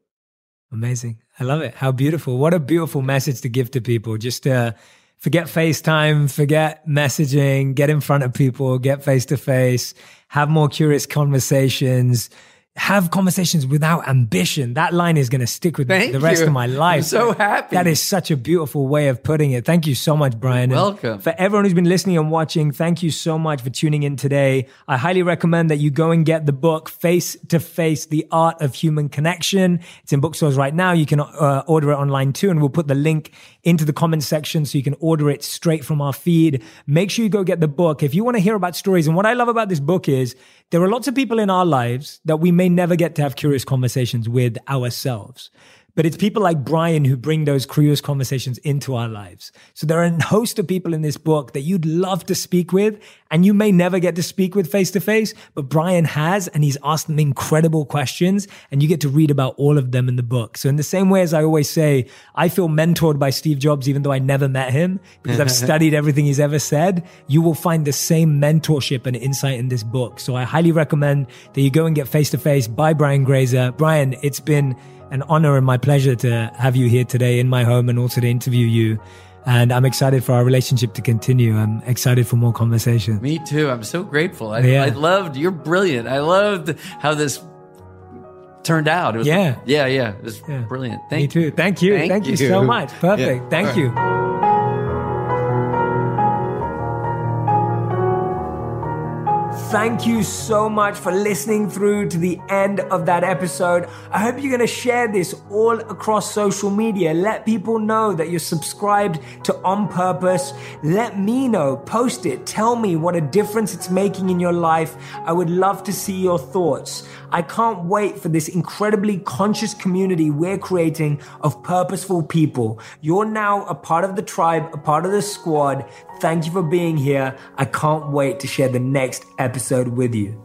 Amazing. I love it. How beautiful. What a beautiful message to give to people. Just uh, forget FaceTime, forget messaging, get in front of people, get face to face, have more curious conversations. Have conversations without ambition. That line is going to stick with me Thank the rest you. of my life. I'm so happy. That is such a beautiful way of putting it. Thank you so much, Brian. You're welcome. And for everyone who's been listening and watching, thank you so much for tuning in today. I highly recommend that you go and get the book, Face to Face, The Art of Human Connection. It's in bookstores right now. You can uh, order it online too, and we'll put the link into the comments section so you can order it straight from our feed. Make sure you go get the book. If you want to hear about stories, and what I love about this book is there are lots of people in our lives that we may never get to have curious conversations with ourselves. But it's people like Brian who bring those curious conversations into our lives. So there are a host of people in this book that you'd love to speak with, and you may never get to speak with face to face, but Brian has, and he's asked them incredible questions, and you get to read about all of them in the book. So in the same way as I always say, I feel mentored by Steve Jobs, even though I never met him, because I've studied everything he's ever said. You will find the same mentorship and insight in this book. So I highly recommend that you go and get Face to Face by Brian Grazer. Brian, it's been an honor and my pleasure to have you here today in my home and also to interview you. And I'm excited for our relationship to continue. I'm excited for more conversation. Me too. I'm so grateful. I, yeah. I loved, you're brilliant. I loved how this turned out. It was, yeah. Yeah, yeah. It was yeah. brilliant. Thank Me you. too. Thank you. Thank, Thank you. you so much. Perfect. Yeah. Thank right. you. Thank you so much for listening through to the end of that episode. I hope you're going to share this all across social media. Let people know that you're subscribed to On Purpose. Let me know. Post it. Tell me what a difference it's making in your life. I would love to see your thoughts. I can't wait for this incredibly conscious community we're creating of purposeful people. You're now a part of the tribe, a part of the squad. Thank you for being here. I can't wait to share the next episode with you.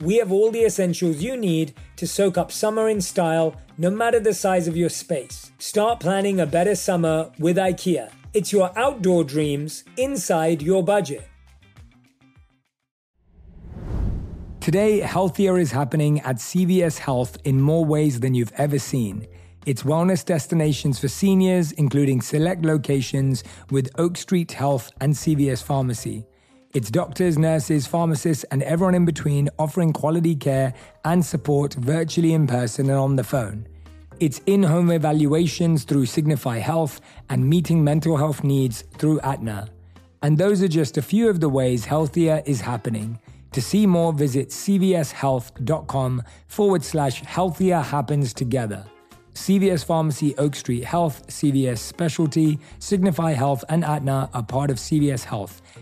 we have all the essentials you need to soak up summer in style, no matter the size of your space. Start planning a better summer with IKEA. It's your outdoor dreams inside your budget. Today, healthier is happening at C V S Health in more ways than you've ever seen. It's wellness destinations for seniors, including select locations with Oak Street Health and C V S Pharmacy. It's doctors, nurses, pharmacists, and everyone in between offering quality care and support virtually in person and on the phone. It's in-home evaluations through Signify Health and meeting mental health needs through Aetna. And those are just a few of the ways healthier is happening. To see more, visit cvshealth.com forward slash healthier happens together. C V S Pharmacy, Oak Street Health, C V S Specialty, Signify Health, and Aetna are part of C V S Health.